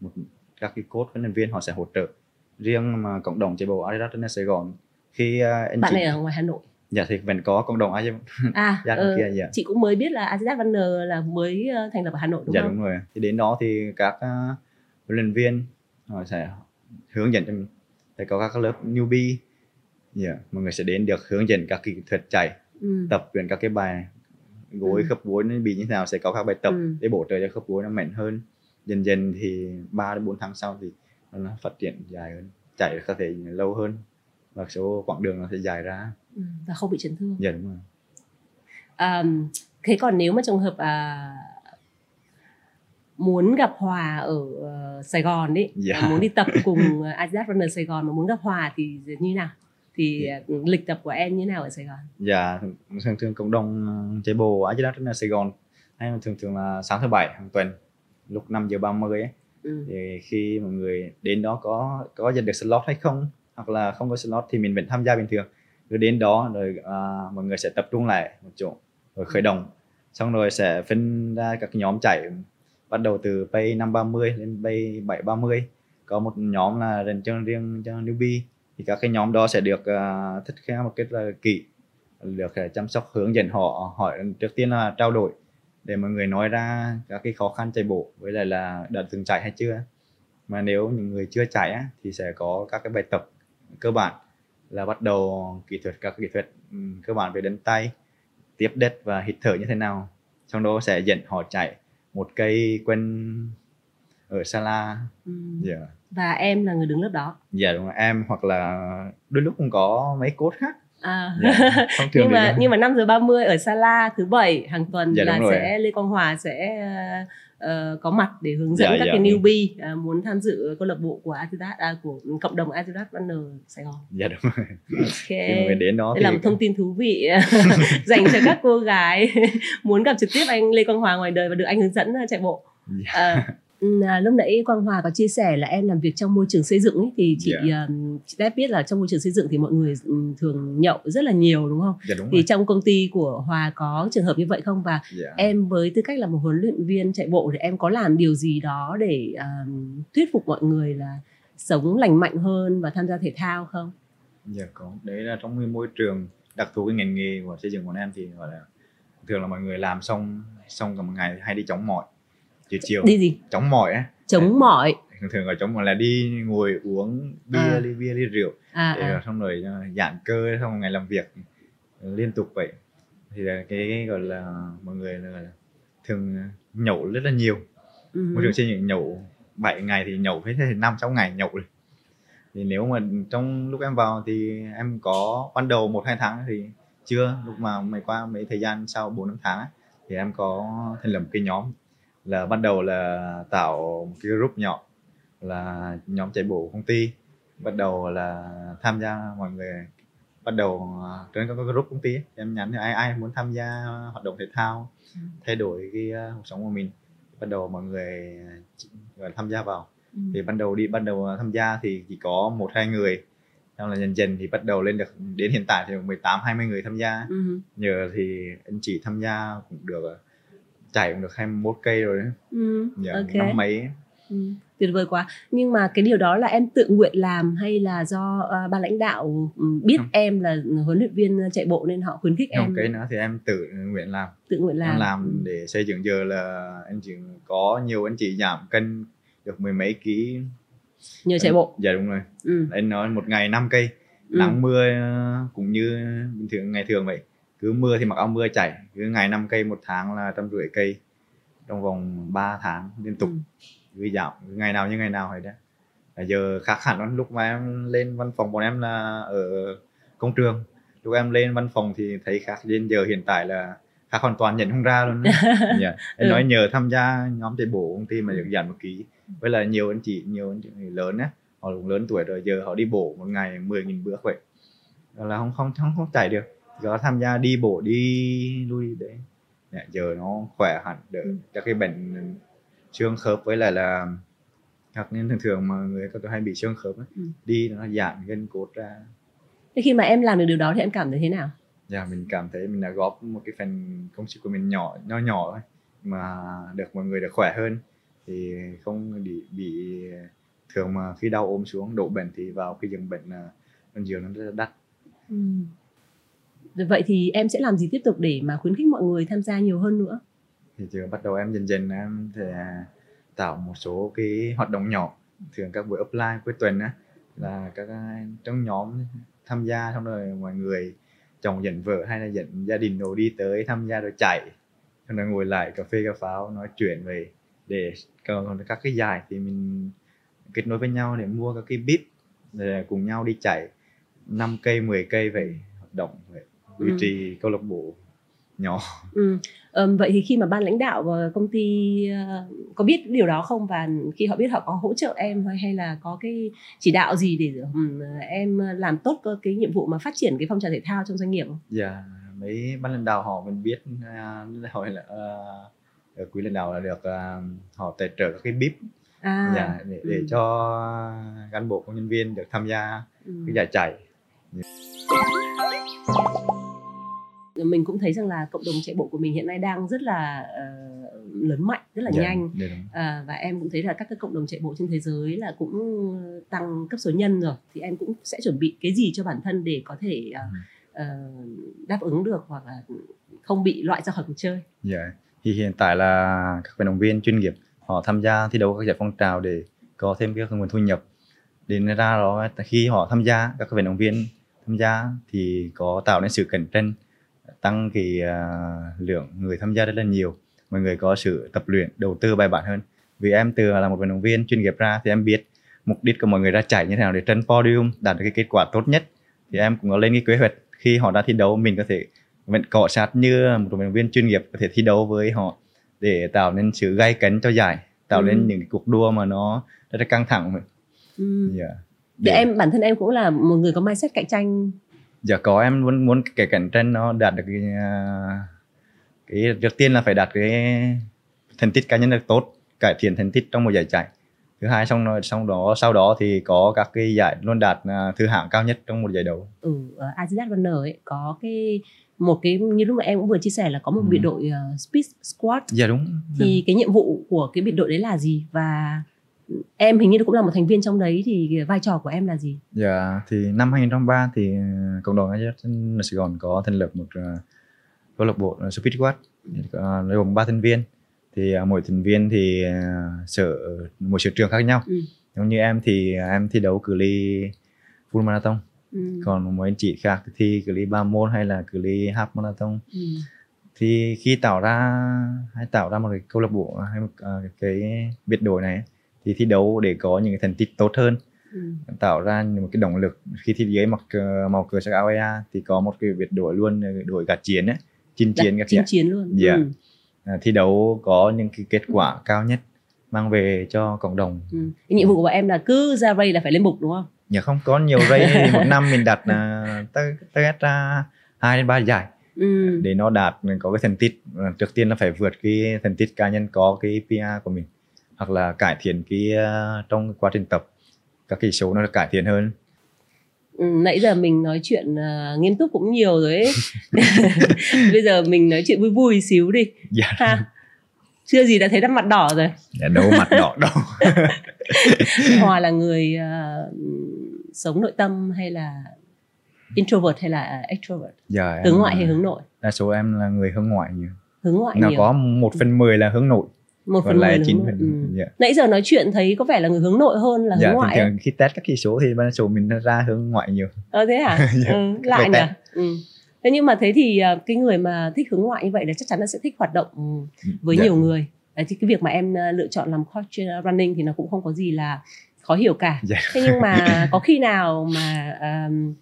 một, các cái coach huấn luyện viên họ sẽ hỗ trợ. Riêng mà cộng đồng chạy bộ Adidas Runners Sài Gòn, khi uh, anh bạn chị... này ở ngoài Hà Nội. Dạ thì mình có cộng đồng Adidas à, ừ, kia, dạ. Chị cũng mới biết là Adidas Runner là mới thành lập ở Hà Nội đúng dạ, không? Dạ đúng rồi. Thì đến đó thì các huấn uh, luyện viên họ sẽ hướng dẫn cho mình. Thì có các lớp newbie, dạ, mọi người sẽ đến được hướng dẫn các kỹ thuật chạy, ừ. tập luyện các cái bài gối, ừ. khớp gối nó bị như thế nào, sẽ có các bài tập ừ. để bổ trợ cho khớp gối nó mạnh hơn. Dần dần thì ba đến bốn tháng sau thì nó phát triển dài hơn, chạy có thể lâu hơn và số quãng đường nó sẽ dài ra. Và không bị chấn thương. Dạ đúng rồi. À, thế còn nếu mà trường hợp à, muốn gặp Hòa ở uh, Sài Gòn đấy, dạ. muốn đi tập cùng Adidas Runner Sài Gòn mà muốn gặp Hòa thì như nào? Thì dạ. lịch tập của em như nào ở Sài Gòn? Dạ, thường thường cộng đồng chạy bộ Adidas Runner Sài Gòn hay thường thường là sáng thứ bảy hàng tuần lúc năm giờ ba mươi ấy. Ừ. Thì khi mọi người đến đó có có giành được slot hay không, hoặc là không có slot thì mình vẫn tham gia bình thường. Rồi đến đó rồi uh, mọi người sẽ tập trung lại một chỗ rồi khởi động, xong rồi sẽ phân ra các nhóm chạy, bắt đầu từ pay năm ba mươi lên pay bảy ba mươi. Có một nhóm là dành cho riêng cho newbie, thì các cái nhóm đó sẽ được uh, thích khéo một cách là kỹ, được uh, chăm sóc hướng dẫn họ, hỏi trước tiên là trao đổi để mọi người nói ra các cái khó khăn chạy bộ với lại là đã từng chạy hay chưa. Mà nếu những người chưa chạy á, thì sẽ có các cái bài tập cơ bản là bắt đầu kỹ thuật, các kỹ thuật cơ bản về đến tay, tiếp đất và hít thở như thế nào. Trong đó sẽ dẫn họ chạy một cây quanh ở Sala. Ừ. Yeah. Và em là người đứng lớp đó? Dạ yeah, đúng rồi, em hoặc là đôi lúc cũng có mấy coach khác. À. Yeah, nhưng mà nhưng mà năm giờ ba mươi ở Sala thứ bảy hàng tuần yeah, là sẽ Lê Quang Hòa sẽ uh, có mặt để hướng dẫn yeah, các yeah, cái newbie yeah. uh, muốn tham dự câu lạc bộ của Adidas, uh, của cộng đồng Adidas Runner Sài Gòn. Dạ yeah, đúng rồi. Okay. Đến đó thì... làm thông tin thú vị dành cho các cô gái muốn gặp trực tiếp anh Lê Quang Hòa ngoài đời và được anh hướng dẫn chạy bộ. Yeah. Uh, À, lúc nãy Quang Hòa có chia sẻ là em làm việc trong môi trường xây dựng ấy, thì chị yeah. uh, chị đã biết là trong môi trường xây dựng thì mọi người thường nhậu rất là nhiều đúng không? Yeah, đúng thì rồi. Trong công ty của Hòa có trường hợp như vậy không? Và yeah. em với tư cách là một huấn luyện viên chạy bộ thì em có làm điều gì đó để uh, thuyết phục mọi người là sống lành mạnh hơn và tham gia thể thao không? Dạ yeah, có. Đấy là trong cái môi trường đặc thù cái ngành nghề của xây dựng của em thì gọi là thường là mọi người làm xong xong cả một ngày hay đi chống mỏi. Chiều chiều đi gì? Chống mỏi á. Chống mỏi. Thường thường gọi chống mỏi là đi ngồi uống bia, à. ly bia, ly rượu à, để à. xong rồi giãn cơ, xong ngày làm việc liên tục vậy. Thì là cái gọi là mọi người là thường nhậu rất là nhiều. Ừ. Môi trường xây dựng nhậu bảy ngày thì nhậu hết năm sáu ngày nhậu rồi. Thì nếu mà trong lúc em vào thì em có ban đầu một hai tháng thì chưa, lúc mà mày qua mấy thời gian sau bốn năm tháng ấy, thì em có thành lập cái nhóm, là bắt đầu là tạo một cái group nhỏ là nhóm chạy bộ công ty, bắt đầu là tham gia mọi người, bắt đầu trên các group công ty ấy, em nhắn ai ai muốn tham gia hoạt động thể thao, thay đổi cái cuộc sống của mình, bắt đầu mọi người tham gia vào. Ừ. Thì ban đầu đi ban đầu tham gia thì chỉ có một hai người, xong là dần dần thì bắt đầu lên được đến hiện tại thì mười tám hai mươi người tham gia. Ừ. Nhờ thì anh chị tham gia cũng được, chạy cũng được hai mươi mốt cây rồi đấy. Ừ, dạ, okay. Năm mấy. Ừ, tuyệt vời quá. Nhưng mà cái điều đó là em tự nguyện làm hay là do uh, ban lãnh đạo biết không. Em là huấn luyện viên chạy bộ nên họ khuyến khích không, em? Cái nữa thì em tự nguyện làm. Tự nguyện làm. Em làm để xây dựng. Giờ là em chỉ có nhiều anh chị giảm cân được mười mấy ký. Nhờ chạy bộ. Dạ đúng rồi. Ừ. Em nói một ngày năm cây, nắng mưa cũng như bình thường ngày thường vậy. cứ mưa thì mặc áo mưa chảy, cứ ngày năm cây một tháng là trăm rưỡi cây trong vòng ba tháng liên tục, cứ ừ. dạo ngày nào như ngày nào vậy đó. Là giờ khác hẳn lúc mà em lên văn phòng, bọn em là ở công trường, lúc em lên văn phòng thì thấy khác, đến giờ hiện tại là khác hoàn toàn, nhận không ra luôn. yeah. Em ừ. nói nhờ tham gia nhóm chạy bộ công ty mà được giảm một ký, với là nhiều anh chị, nhiều anh chị lớn á, họ cũng lớn tuổi rồi, giờ họ đi bộ một ngày mười nghìn bước vậy, là không không không, không chạy được. Giờ tham gia đi bộ đi lui đấy, yeah, giờ nó khỏe hẳn đỡ các cái bệnh xương khớp, với lại là hoặc nên thường thường mà người ta hay bị xương khớp ấy, ừ. đi nó giảm gân cốt ra. Thế khi mà em làm được điều đó thì em cảm thấy thế nào? Dạ yeah, mình cảm thấy mình đã góp một cái phần công sức của mình nhỏ nhỏ nhỏ thôi, mà được mọi người được khỏe hơn, thì không bị, bị thường mà khi đau ôm xuống đổ bệnh thì vào cái giường bệnh là giường nó rất là đắt. Ừ. Vậy thì em sẽ làm gì tiếp tục để mà khuyến khích mọi người tham gia nhiều hơn nữa? Thì từ bắt đầu em dần dần em thì tạo một số cái hoạt động nhỏ, thường các buổi offline cuối tuần á, là các trong nhóm tham gia, xong rồi mọi người chồng dẫn vợ hay là dẫn gia đình đồ đi tới tham gia rồi chạy, xong rồi ngồi lại cà phê cà pháo nói chuyện về để còn các cái giải thì mình kết nối với nhau để mua các cái bib để cùng nhau đi chạy năm cây mười cây vậy, hoạt động vậy, duy trì ừ. câu lạc bộ nhỏ. Ừ. Ừ, vậy thì khi mà ban lãnh đạo và công ty uh, có biết điều đó không, và khi họ biết họ có hỗ trợ em hay, hay là có cái chỉ đạo gì để um, em làm tốt cái, cái nhiệm vụ mà phát triển cái phong trào thể thao trong doanh nghiệp không? Dạ, mấy ban lãnh đạo họ mình biết uh, họ là uh, quý lãnh đạo là được uh, họ tài trợ các cái bíp à, dạ, để, ừ. để cho cán bộ công nhân viên được tham gia ừ. cái giải chạy. Mình cũng thấy rằng là cộng đồng chạy bộ của mình hiện nay đang rất là uh, lớn mạnh, rất là yeah, nhanh uh, và em cũng thấy là các cái cộng đồng chạy bộ trên thế giới là cũng tăng cấp số nhân rồi, thì em cũng sẽ chuẩn bị cái gì cho bản thân để có thể uh, uh, đáp ứng được hoặc là không bị loại ra khỏi cuộc chơi? Yeah. Thì hiện tại là các vận động viên chuyên nghiệp họ tham gia thi đấu các giải phong trào để có thêm cái nguồn thu nhập, đến ra đó khi họ tham gia, các vận động viên tham gia thì có tạo nên sự cạnh tranh, tăng cái uh, lượng người tham gia rất là nhiều, mọi người có sự tập luyện đầu tư bài bản hơn. Vì em từ là một vận động viên chuyên nghiệp ra thì em biết mục đích của mọi người ra chạy như thế nào để tranh podium, đạt được cái kết quả tốt nhất, thì em cũng có lên cái kế hoạch khi họ đã thi đấu mình có thể vẫn cọ sát như một vận động viên chuyên nghiệp, có thể thi đấu với họ để tạo nên sự gay cấn cho giải, tạo ừ. nên những cái cuộc đua mà nó rất là căng thẳng. ừ. yeah. Để yeah. em bản thân em cũng là một người có mindset cạnh tranh. Dạ có, em muốn muốn cái cạnh tranh nó đạt được cái, cái trước tiên là phải đạt cái thành tích cá nhân được tốt, cải thiện thành tích trong một giải chạy. Thứ hai xong rồi, xong đó sau đó thì có các cái giải luôn đạt thứ hạng cao nhất trong một giải đấu. Ừ, Adidas Runner ấy có cái một cái như lúc mà em cũng vừa chia sẻ là có một ừ. biệt đội uh, Speedwatt. Dạ đúng. Thì đúng. Cái nhiệm vụ của cái biệt đội đấy là gì, và em hình như cũng là một thành viên trong đấy, thì vai trò của em là gì? Dạ, thì năm hai không không ba thì cộng đồng Adidas Runners Sài Gòn có thành lập một câu lạc bộ Speedwatt gồm ba thành viên. Thì mỗi thành viên thì sở một sở trường khác nhau. Ừ. Giống như em thì em thi đấu cự ly full marathon. Ừ. Còn mấy anh chị khác thì cự ly ba môn hay là cự ly half marathon. Ừ. Thì khi tạo ra hay tạo ra một cái câu lạc bộ hay một cái biệt đội này thì thi đấu để có những thành tích tốt hơn, ừ. tạo ra một cái động lực. Khi thi dưới mặc màu cờ sắc áo a thì có một cái biệt đội luôn, đội gạt chiến ấy, chinh chiến các chiến luôn. Dạ. Yeah. Ừ. Thi đấu có những cái kết quả ừ. cao nhất mang về cho cộng đồng. Ừ. Cái nhiệm vụ của bọn em là cứ ra race là phải lên mục đúng không? Dạ không, có nhiều race thì một năm mình đặt tới ra hai đến ba giải. Ừ. Để nó đạt có cái thành tích, trước tiên là phải vượt cái thành tích cá nhân, có cái pê rờ của mình, hoặc là cải thiện cái uh, trong quá trình tập các chỉ số nó được cải thiện hơn. Ừ, nãy giờ mình nói chuyện uh, nghiêm túc cũng nhiều rồi ấy. Bây giờ mình nói chuyện vui vui xíu đi. Dạ. Ha. Chưa gì đã thấy đắp mặt đỏ rồi. Dạ, đâu mặt đỏ đâu. Hòa là người uh, sống nội tâm hay là introvert hay là extrovert? Dạ, hướng ngoại là... hay hướng nội? Đa số em là người hướng ngoại nhiều. Hướng ngoại nó nhiều. Nó có một phần mười là hướng nội. Một phần mười chính phần... ừ. yeah. Nãy giờ nói chuyện thấy có vẻ là người hướng nội hơn là hướng yeah, ngoại. Thường khi test các chỉ số thì ban đầu mình ra hướng ngoại nhiều. Ờ thế hả? yeah. ừ, lại nè. Ừ. Thế nhưng mà thế thì cái người mà thích hướng ngoại như vậy là chắc chắn là sẽ thích hoạt động với yeah. nhiều người. Đấy, thì cái việc mà em lựa chọn làm coach running thì nó cũng không có gì là khó hiểu cả. Yeah. Thế nhưng mà có khi nào mà um,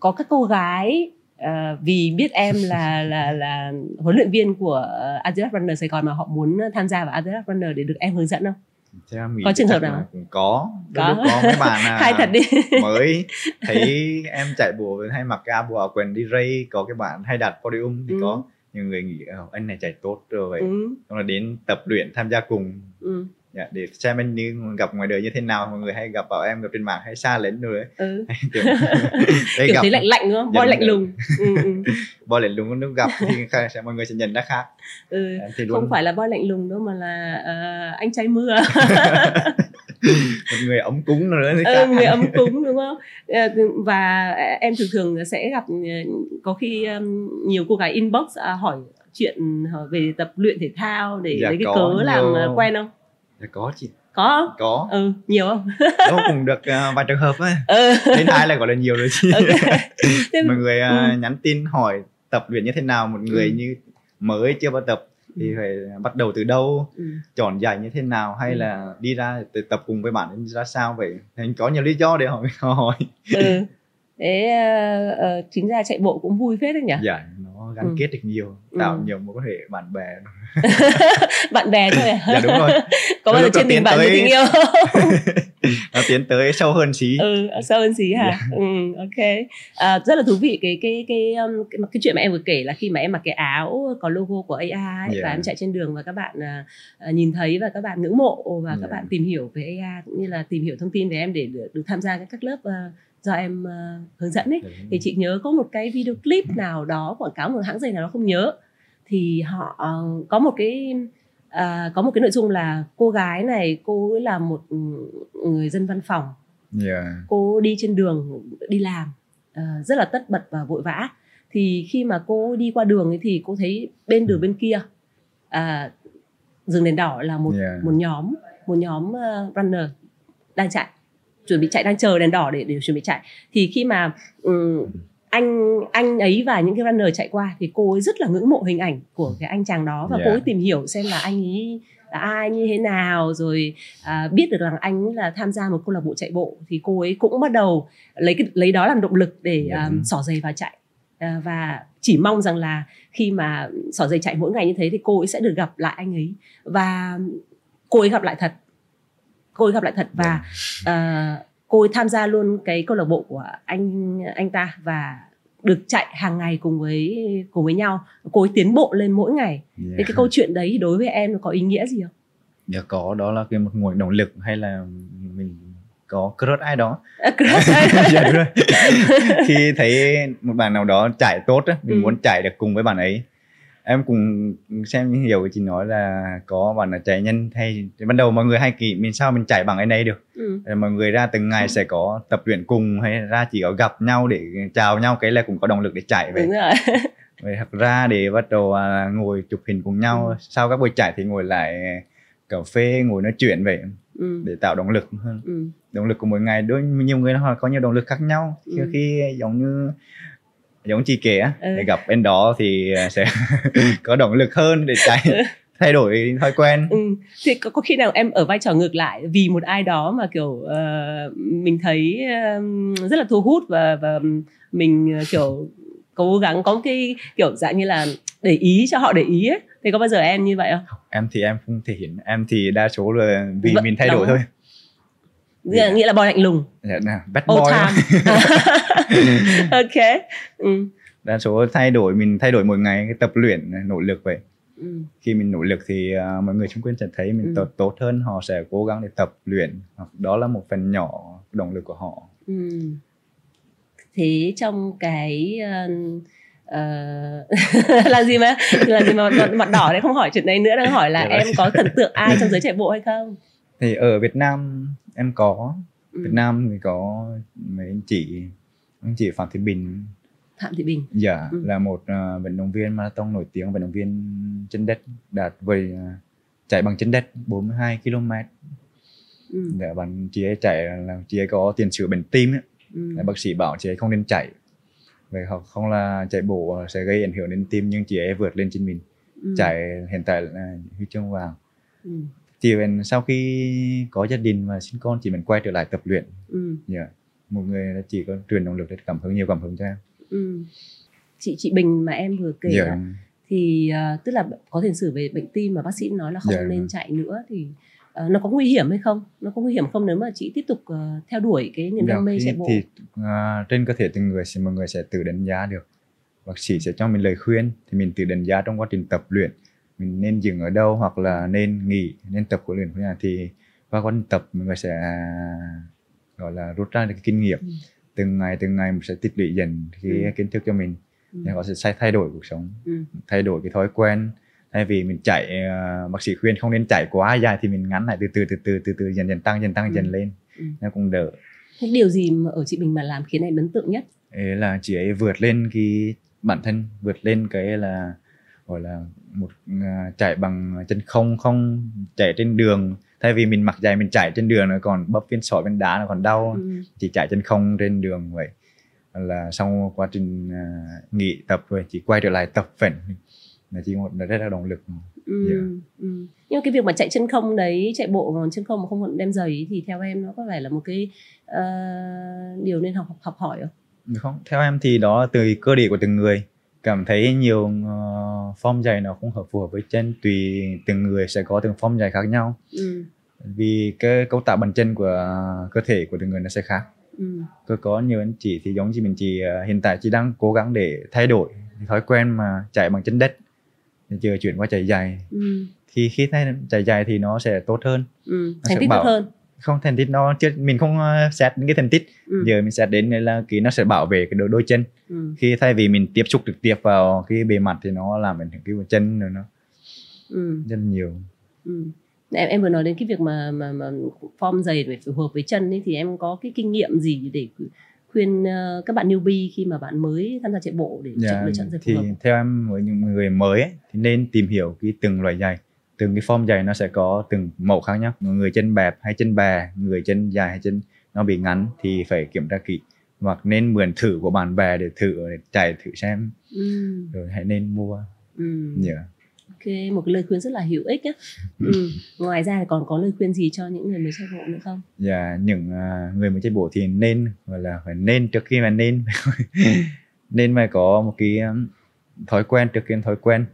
có các cô gái uh, vì biết em là là là huấn luyện viên của Adidas Runners Sài Gòn mà họ muốn tham gia vào Adidas Runner để được em hướng dẫn không? Có trường hợp nào có có, có mấy bạn à, thật đi. Mới thấy em chạy bộ hay mặc áo bộ quần đi ray, có cái bạn hay đặt podium thì ừ. có nhiều người nghĩ oh, anh này chạy tốt rồi vậy, ừ. xong là đến tập luyện tham gia cùng ừ. yeah, để xem anh như gặp ngoài đời như thế nào. Mọi người hay gặp bảo em gặp trên mạng hay xa lẫn rồi ừ. kiểu, kiểu gặp, thấy lạnh lạnh đúng không? Bo lạnh lùng ừ, ừ. bo lạnh lùng lúc gặp thì sẽ mọi người sẽ nhận ra khác. Ừ, thì luôn... không phải là bo lạnh lùng đâu mà là uh, anh trai mưa. Một người ấm cúng nữa thì ừ, người ấm cúng đúng không? Và em thường thường sẽ gặp có khi nhiều cô gái inbox hỏi chuyện về tập luyện thể thao để dạ, lấy cái cớ nhiều... làm quen không? Dạ, có chị. Có không? Có. Ừ, nhiều không? Nó cũng được uh, vài trường hợp ấy. Ừ. Đến hai là gọi là nhiều rồi chị. Okay. Mọi người uh, ừ. nhắn tin hỏi tập luyện như thế nào, một người ừ. như mới chưa bắt tập thì phải bắt đầu từ đâu, ừ. chọn giày như thế nào, hay ừ. là đi ra tập cùng với bạn ra sao vậy. Nên có nhiều lý do để hỏi. hỏi. Ừ. Thế uh, chính ra chạy bộ cũng vui phết đấy nhỉ? Dạ, nó gắn ừ. kết được nhiều, tạo ừ. nhiều mối quan hệ bạn bè. Bạn bè thôi à? Dạ đúng rồi. Có bao giờ trên mình bạn với tới... tình yêu không? Nó tiến tới sâu hơn xí. Ừ, sâu hơn xí hả? Yeah. Ừ, ok. À, rất là thú vị cái cái cái, cái cái cái chuyện mà em vừa kể là khi mà em mặc cái áo có logo của a i ấy, yeah. và em chạy trên đường và các bạn à, nhìn thấy và các bạn ngưỡng mộ và các yeah. bạn tìm hiểu về a i cũng như là tìm hiểu thông tin về em để được, được tham gia các lớp à, do em uh, hướng dẫn ấy. Đấy. Thì chị nhớ có một cái video clip nào đó quảng cáo một hãng giày nào đó không nhớ, thì họ uh, có một cái uh, có một cái nội dung là cô gái này cô ấy là một người dân văn phòng, yeah. cô đi trên đường đi làm uh, rất là tất bật và vội vã, thì khi mà cô đi qua đường ấy thì cô thấy bên đường bên kia uh, dừng đèn đỏ là một yeah. một nhóm một nhóm uh, runner đang chạy, chuẩn bị chạy, đang chờ đèn đỏ để, để chuẩn bị chạy. Thì khi mà um, anh anh ấy và những cái runner chạy qua thì cô ấy rất là ngưỡng mộ hình ảnh của cái anh chàng đó, và yeah. cô ấy tìm hiểu xem là anh ấy là ai như thế nào, rồi à, biết được rằng anh ấy là tham gia một câu lạc bộ chạy bộ, thì cô ấy cũng bắt đầu lấy cái, lấy đó làm động lực để yeah. um, xỏ giày vào chạy, à, và chỉ mong rằng là khi mà xỏ giày chạy mỗi ngày như thế thì cô ấy sẽ được gặp lại anh ấy. Và cô ấy gặp lại thật. Cô ấy gặp lại thật và uh, cô ấy tham gia luôn cái câu lạc bộ của anh anh ta và được chạy hàng ngày cùng với cùng với nhau. Cô ấy tiến bộ lên mỗi ngày. Yeah. Thế cái câu chuyện đấy đối với em nó có ý nghĩa gì không? Dạ có, đó là cái một nguồn động lực, hay là mình có crush ai đó. À, crush ai đó. Dạ, đúng rồi. Khi thấy một bạn nào đó chạy tốt, mình ừ. muốn chạy được cùng với bạn ấy. Em cùng xem hiểu chị nói là có bạn là chạy nhanh, hay ban đầu mọi người hay kỳ mình sao mình chạy bằng cái này được, ừ. mọi người ra từng ngày ừ. sẽ có tập luyện cùng, hay ra chỉ có gặp nhau để chào nhau cái là cũng có động lực để chạy vậy. Đúng rồi. Vậy thật ra để bắt đầu ngồi chụp hình cùng nhau, ừ. sau các buổi chạy thì ngồi lại cà phê ngồi nói chuyện vậy, ừ. để tạo động lực hơn. Ừ. Động lực của mỗi ngày, đối nhiều người họ có nhiều động lực khác nhau, ừ. khi giống như giống chị kể á, ừ. để gặp bên đó thì sẽ có động lực hơn để chạy, ừ. thay đổi thói quen. Ừ. Thì có, có khi nào em ở vai trò ngược lại, vì một ai đó mà kiểu uh, mình thấy uh, rất là thu hút và và mình uh, kiểu cố gắng có cái kiểu dạng như là để ý cho họ để ý ấy. Thì có bao giờ em như vậy không? Em thì em không thể hiện, em thì đa số là vì v- mình thay đổi thôi. Yeah. Nghĩa là boy lạnh lùng. Yeah, nah, bad boy. Ok. Ừ. Đa số thay đổi, mình thay đổi mỗi ngày, cái tập luyện, nỗ lực vậy. Ừ. Khi mình nỗ lực thì uh, mọi người xung quanh sẽ thấy mình ừ. tốt hơn, họ sẽ cố gắng để tập luyện. Đó là một phần nhỏ động lực của họ. Ừ. Thế trong cái uh, uh, là gì mà là gì mà mặt đỏ đấy, không hỏi chuyện đấy nữa, đang hỏi là yeah, em có thần tượng ai trong giới chạy bộ hay không? Thì ở Việt Nam em có, ừ. Việt Nam thì có mấy anh chị, anh chị Phạm Thị Bình. Phạm Thị Bình. Dạ, yeah, ừ. là một uh, vận động viên marathon nổi tiếng, vận động viên chân đất đạt về uh, chạy bằng chân đất bốn mươi hai ki lô mét. Ừ. Để bạn chị ấy chạy là chị ấy có tiền sử bệnh tim ấy. Ừ. Bác sĩ bảo chị ấy không nên chạy. Vậy hoặc không là chạy bộ sẽ gây ảnh hưởng đến tim, nhưng chị ấy vượt lên trên mình. Ừ. Chạy hiện tại là huy chương vàng. Ừ. Chị mình sau khi có gia đình và sinh con, chị mình quay trở lại tập luyện. Ừ. Yeah. Một người chỉ có truyền động lực để cảm hứng, nhiều cảm hứng cho em. Ừ. Chị chị Bình mà em vừa kể yeah. là, thì uh, tức là có tiền sử về bệnh tim mà bác sĩ nói là không yeah. nên chạy nữa, thì uh, nó có nguy hiểm hay không? Nó có nguy hiểm không nếu mà chị tiếp tục uh, theo đuổi cái niềm yeah. đam mê chạy bộ? Thì uh, trên cơ thể từng người thì mọi người sẽ tự đánh giá được. Bác sĩ sẽ cho mình lời khuyên, thì mình tự đánh giá trong quá trình tập luyện mình nên dừng ở đâu hoặc là nên nghỉ, nên tập huấn luyện của nhà. Thì qua quá trình tập mình sẽ gọi là rút ra được cái kinh nghiệm. Ừ. Từng ngày từng ngày mình sẽ tích lũy dần cái ừ. kiến thức cho mình. Ừ. Nên họ sẽ thay đổi cuộc sống, ừ. thay đổi cái thói quen. Thay vì mình chạy, bác sĩ khuyên không nên chạy quá dài thì mình ngắn lại từ từ từ từ từ từ dần dần tăng dần tăng ừ. dần lên. Ừ. Nó cũng đỡ. Thế điều gì mà ở chị Bình mà làm khiến em ấn tượng nhất? Đấy là chị ấy vượt lên cái bản thân, vượt lên cái là gọi là một uh, chạy bằng chân không, không chạy trên đường. Thay vì mình mặc giày mình chạy trên đường nó còn bấp viên sỏi bên đá nó còn đau, ừ. chỉ chạy chân không trên đường vậy. Là sau quá trình uh, nghỉ tập rồi chị quay trở lại tập vẫn là chị một rất là động lực. Ừ, yeah. ừ. Nhưng cái việc mà chạy chân không đấy, chạy bộ còn chân không mà không đem giày thì theo em nó có phải là một cái uh, điều nên học học hỏi không? Không, theo em thì đó là từ cơ địa của từng người. Cảm thấy nhiều uh, form giày nó không hợp phù hợp với chân, tùy từng người sẽ có từng form giày khác nhau. Ừ. Vì cái cấu tạo bàn chân của cơ thể của từng người nó sẽ khác. Ừ. Tôi có nhiều anh chị thì giống như mình chị uh, hiện tại chị đang cố gắng để thay đổi thói quen mà chạy bằng chân đất, chưa chuyển qua chạy giày. Ừ. Thì khi thay chạy giày thì nó sẽ tốt hơn. Ừ. Thành tích tốt hơn. Không, thành tích nó chứ mình không xét đến cái thành tích. Ừ. Giờ mình xét đến là cái nó sẽ bảo vệ cái đôi, đôi chân. Ừ. Khi thay vì mình tiếp xúc trực tiếp vào cái bề mặt thì nó làm ảnh hưởng cái chân rồi nó ừ. rất nhiều. Ừ. Em em vừa nói đến cái việc mà mà, mà form giày phải phù hợp với chân ấy, thì em có cái kinh nghiệm gì để khuyên các bạn newbie khi mà bạn mới tham gia chạy bộ để yeah, lựa chọn giày phù hợp? Thì theo em với những người mới ấy, thì nên tìm hiểu cái từng loại giày. Từng cái form giày nó sẽ có từng mẫu khác nhá. Người chân bẹp hay chân bè, người chân dài hay chân nó bị ngắn thì phải kiểm tra kỹ. Hoặc nên mượn thử của bạn bè để thử, để chạy thử xem. Ừ. Rồi hãy nên mua. Ừ. Yeah. Ok, một cái lời khuyên rất là hữu ích nhé. Ừ. Ngoài ra còn có lời khuyên gì cho những người mới chạy bộ nữa không? Dạ, yeah, những uh, người mới chạy bộ thì nên, gọi là phải nên trước khi mà nên. Nên mà có một cái um, thói quen trước khi thói quen.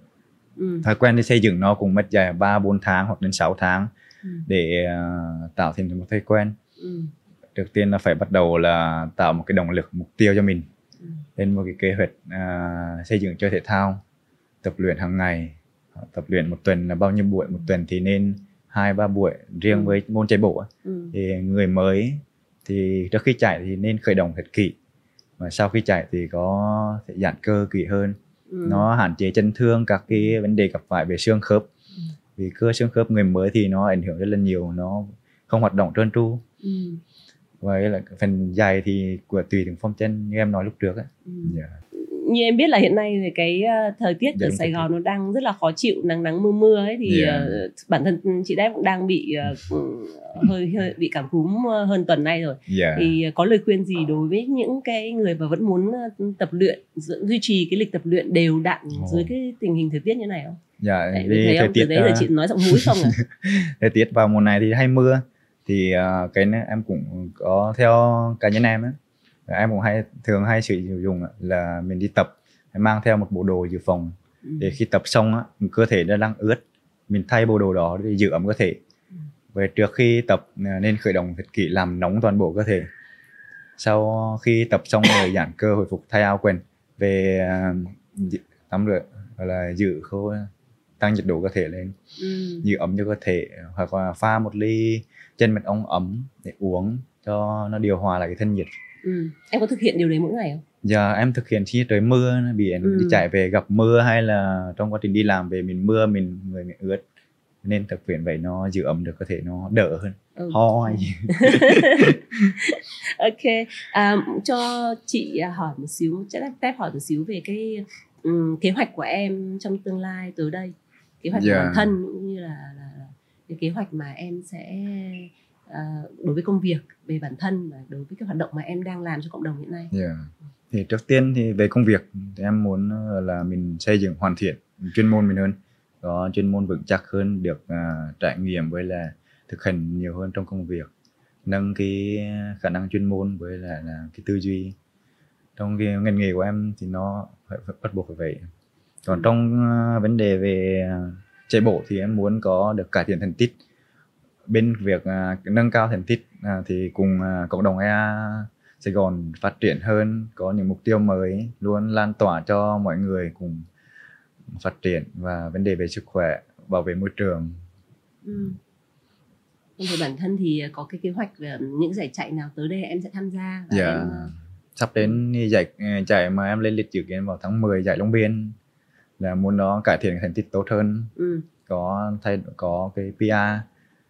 Ừ. Thói quen để xây dựng nó cũng mất dài ba bốn tháng hoặc đến sáu tháng ừ. để uh, tạo thành một thói quen. Ừ. Đầu tiên là phải bắt đầu là tạo một cái động lực, mục tiêu cho mình. Ừ. Lên một cái kế hoạch uh, xây dựng chơi thể thao, tập luyện hàng ngày. Tập luyện một tuần là bao nhiêu buổi, một tuần thì nên hai ba buổi riêng ừ. với môn chạy bộ. Ừ. Thì người mới thì trước khi chạy thì nên khởi động thật kỹ. Và sau khi chạy thì có thể giãn cơ kỹ hơn. Ừ. Nó hạn chế chấn thương, các cái vấn đề gặp phải về xương khớp. Ừ. Vì cơ xương khớp người mới thì nó ảnh hưởng rất là nhiều, nó không hoạt động trơn tru. Ừ. Và là phần giày thì của tùy từng form chân như em nói lúc trước ấy. Ừ. Yeah. Như em biết là hiện nay về cái thời tiết ở Sài Gòn nó đang rất là khó chịu, nắng nắng mưa mưa ấy, thì yeah. bản thân chị Đép cũng đang bị hơi, hơi bị cảm cúm hơn tuần nay rồi. Yeah. Thì có lời khuyên gì đối với những cái người mà vẫn muốn tập luyện, duy trì cái lịch tập luyện đều đặn oh. dưới cái tình hình thời tiết như này không? Dạ, yeah, thấy không? Từ đấy là chị nói giọng mũi không à? Thời tiết vào mùa này thì hay mưa, thì cái này em cũng có theo cá nhân em á. Em cũng hay thường hay sử dụng là mình đi tập mang theo một bộ đồ dự phòng ừ. để khi tập xong á, cơ thể nó đang ướt, mình thay bộ đồ đó để giữ ấm cơ thể. Ừ. Về trước khi tập nên khởi động thật kỹ, làm nóng toàn bộ cơ thể. Sau khi tập xong rồi giãn cơ hồi phục, thay áo quần, về tắm rửa hoặc là giữ khô, tăng nhiệt độ cơ thể lên, ừ. giữ ấm cho cơ thể, hoặc là pha một ly chân mật ong ấm để uống cho nó điều hòa lại cái thân nhiệt. Ừ. Em có thực hiện điều đấy mỗi ngày không? Dạ, em thực hiện khi trời mưa, biển ừ. đi chạy về gặp mưa, hay là trong quá trình đi làm về mình mưa, mình người mình ướt. Nên tập luyện vậy nó giữ ấm được cơ thể, nó đỡ hơn, ừ. ho hay gì. Ok, à, cho chị hỏi một xíu, chắc là Tép hỏi một xíu về cái um, kế hoạch của em trong tương lai tới đây. Kế hoạch dạ. của bản thân cũng như là, là cái kế hoạch mà em sẽ... À, đối với công việc, về bản thân và đối với cái hoạt động mà em đang làm cho cộng đồng hiện nay. Yeah. Thì trước tiên thì về công việc thì em muốn là mình xây dựng hoàn thiện chuyên môn mình hơn, có chuyên môn vững chắc hơn, được uh, trải nghiệm với là thực hành nhiều hơn trong công việc, nâng cái khả năng chuyên môn với là, là cái tư duy. Trong cái ngành nghề của em thì nó phải, phải bắt buộc phải vậy. Còn trong uh, vấn đề về uh, chạy bộ thì em muốn có được cải thiện thành tích. Bên việc uh, nâng cao thành tích uh, thì cùng uh, cộng đồng e a Sài Gòn phát triển hơn, có những mục tiêu mới, luôn lan tỏa cho mọi người cùng phát triển, và vấn đề về sức khỏe, bảo vệ môi trường. Ừ. Về bản thân thì có cái kế hoạch về những giải chạy nào tới đây em sẽ tham gia? Dạ, yeah. em... sắp đến giải chạy mà em lên lịch dự kiến vào tháng mười, giải Long Biên, là muốn nó cải thiện thành tích tốt hơn. Ừ. Có thay có cái pê rờ.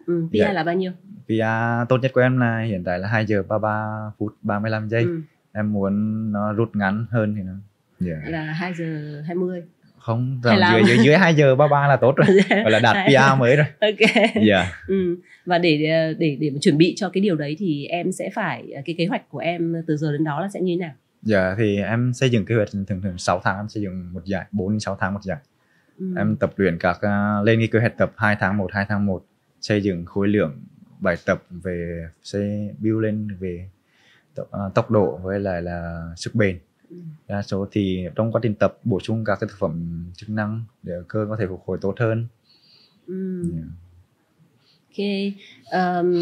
Ừ, pê rờ dạ. là bao nhiêu? pê rờ tốt nhất của em là hiện tại là hai giờ ba mươi ba phút ba mươi lăm giây. Ừ. Em muốn nó rút ngắn hơn thì nó yeah. là hai giờ hai mươi. Không, dưới, dưới dưới hai giờ ba mươi ba là tốt rồi. Gọi là đạt pê rờ mới rồi. Ok. Yeah. Ừ. Và để để để mà chuẩn bị cho cái điều đấy thì em sẽ phải, cái kế hoạch của em từ giờ đến đó là sẽ như thế nào? Dạ yeah, thì em xây dựng kế hoạch thường thường sáu tháng em xây dựng một giải, bốn đến sáu tháng một giải. Ừ. Em tập luyện các lên cái kế hoạch tập hai tháng một, hai tháng một. Xây dựng khối lượng bài tập, về xây build lên về tốc độ với lại là sức bền. Đa số thì trong quá trình tập bổ sung các cái thực phẩm chức năng để cơ có thể phục hồi tốt hơn. Ừ. Yeah. Ok. Um,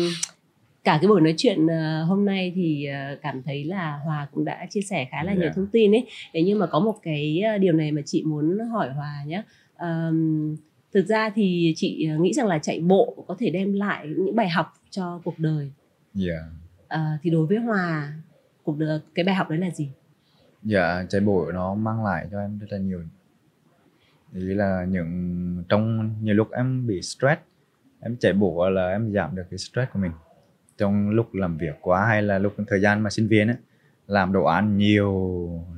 cả cái buổi nói chuyện hôm nay thì cảm thấy là Hòa cũng đã chia sẻ khá là yeah. nhiều thông tin ấy. Thế nhưng mà có một cái điều này mà chị muốn hỏi Hòa nhé. Um, Thực ra thì chị nghĩ rằng là chạy bộ có thể đem lại những bài học cho cuộc đời. Yeah. À, thì đối với Hòa, cuộc đời, cái bài học đấy là gì? Dạ, yeah, chạy bộ nó mang lại cho em rất là nhiều. Ý là những trong nhiều lúc em bị stress, em chạy bộ là em giảm được cái stress của mình. Trong lúc làm việc quá hay là lúc thời gian mà sinh viên ấy, làm đồ án nhiều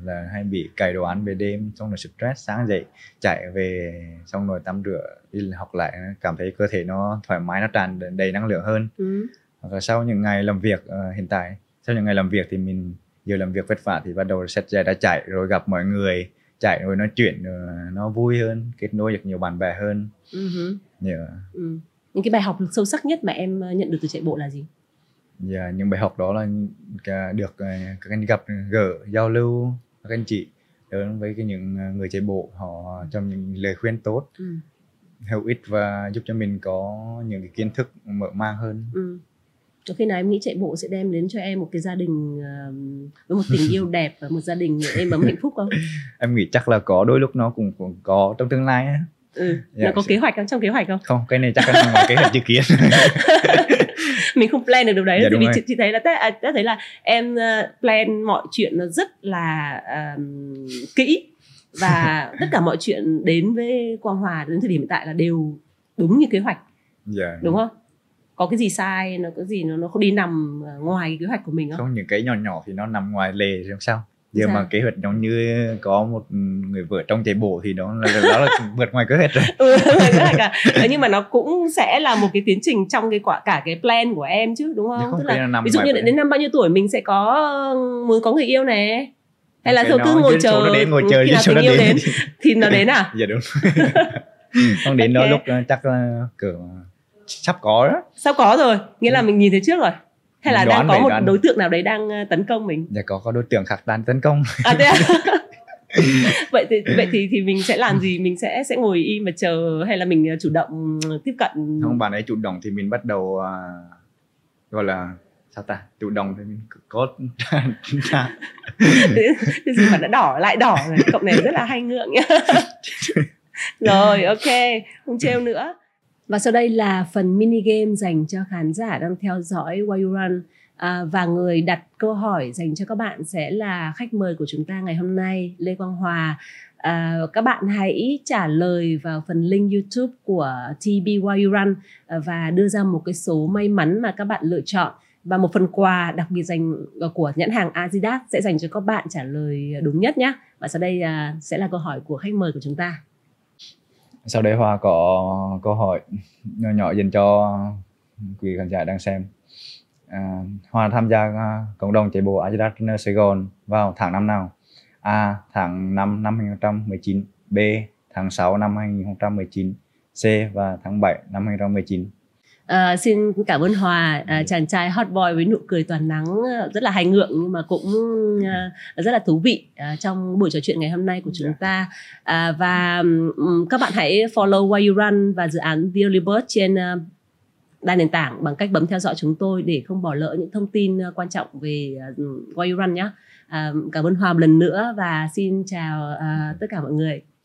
là hay bị cày đồ án về đêm, xong rồi stress, sáng dậy chạy về xong rồi tắm rửa đi học lại, cảm thấy cơ thể nó thoải mái, nó tràn đầy năng lượng hơn. Ừ. Hoặc là sau những ngày làm việc uh, hiện tại sau những ngày làm việc thì mình giờ làm việc vất vả thì bắt đầu set ra đã chạy, rồi gặp mọi người chạy, rồi nói chuyện, rồi nó vui hơn, kết nối được nhiều bạn bè hơn. Ừ. Yeah. Ừ. Những cái bài học sâu sắc nhất mà em nhận được từ chạy bộ là gì? Yeah, những bài học đó là được các anh gặp gỡ, giao lưu các anh chị đến với những người chạy bộ, họ cho những lời khuyên tốt, ừ. hữu ích và giúp cho mình có những cái kiến thức mở mang hơn. Ừ. Cho khi nào em nghĩ chạy bộ sẽ đem đến cho em một cái gia đình với một tình yêu đẹp và một gia đình êm ấm hạnh phúc không? Em nghĩ chắc là có, đôi lúc nó cũng, cũng có trong tương lai á. Ừ, dạ, nó có kế hoạch không? Trong kế hoạch không? Không, cái này chắc là ngoài kế hoạch dự kiến. Mình không plan được điều đấy. Dạ, thì mình chị, chị thấy là ta, ta thấy là em plan mọi chuyện nó rất là um, kỹ, và tất cả mọi chuyện đến với Quang Hòa đến thời điểm hiện tại là đều đúng như kế hoạch. Dạ. Đúng không? Có cái gì sai, nó có gì nó nó không đi nằm ngoài kế hoạch của mình không? Không, những cái nhỏ nhỏ thì nó nằm ngoài lề thì sao? Giờ dạ. mà kế hoạch giống như có một người vợ trong chạy bộ thì đó là, đó là vượt ngoài kế hoạch rồi. Ừ, ngoài kế hoạch cả. Nhưng mà nó cũng sẽ là một cái tiến trình trong cái quả, cả cái plan của em chứ, đúng không? Không, tức là ví dụ như đến năm bao nhiêu tuổi mình sẽ có muốn có người yêu này, hay là thôi cứ ngồi chờ đến, ngồi chờ khi nào tình yêu đến, đến thì nó đến à? Dạ đúng. Không đến okay. đó lúc chắc là cửa sắp có đó. Sắp có rồi, nghĩa là mình nhìn thấy trước rồi. Hay là đoán đang có một đoán. đối tượng nào đấy đang tấn công mình? Dạ có, có đối tượng khác đang tấn công. À, thế à? Vậy thì vậy thì thì mình sẽ làm gì? Mình sẽ sẽ ngồi im mà chờ, hay là mình chủ động tiếp cận? Không, bạn ấy chủ động thì mình bắt đầu uh, gọi là sao ta? Chủ động thì mình có cái gì mà đã đỏ lại đỏ rồi. Cậu này rất là hay ngượng nhá. Rồi, ok, không trêu nữa. Và sau đây là phần mini game dành cho khán giả đang theo dõi Why You Run. À, và người đặt câu hỏi dành cho các bạn sẽ là khách mời của chúng ta ngày hôm nay, Lê Quang Hòa. À, các bạn hãy trả lời vào phần link YouTube của tê bê Why You Run và đưa ra một cái số may mắn mà các bạn lựa chọn. Và một phần quà đặc biệt dành của nhãn hàng Adidas sẽ dành cho các bạn trả lời đúng nhất nhé. Và sau đây à, sẽ là câu hỏi của khách mời của chúng ta. Sau đấy Hòa có câu hỏi nhỏ nhỏ dành cho quý khán giả đang xem. à, Hòa tham gia cộng đồng chạy bộ Adidas Runners Sài Gòn vào tháng năm nào? A. Tháng năm năm hai nghìn không trăm mười chín, B. Tháng sáu năm hai nghìn không trăm mười chín, C. Và tháng bảy năm hai nghìn không trăm mười chín. À, xin cảm ơn Hòa, à, chàng trai hot boy với nụ cười toàn nắng rất là hài ngượng nhưng mà cũng à, rất là thú vị à, trong buổi trò chuyện ngày hôm nay của chúng ta. À, và um, các bạn hãy follow Why You Run và dự án The Holy Birds trên uh, đa nền tảng bằng cách bấm theo dõi chúng tôi để không bỏ lỡ những thông tin uh, quan trọng về uh, Why You Run nhé. À, cảm ơn Hòa một lần nữa và xin chào uh, tất cả mọi người.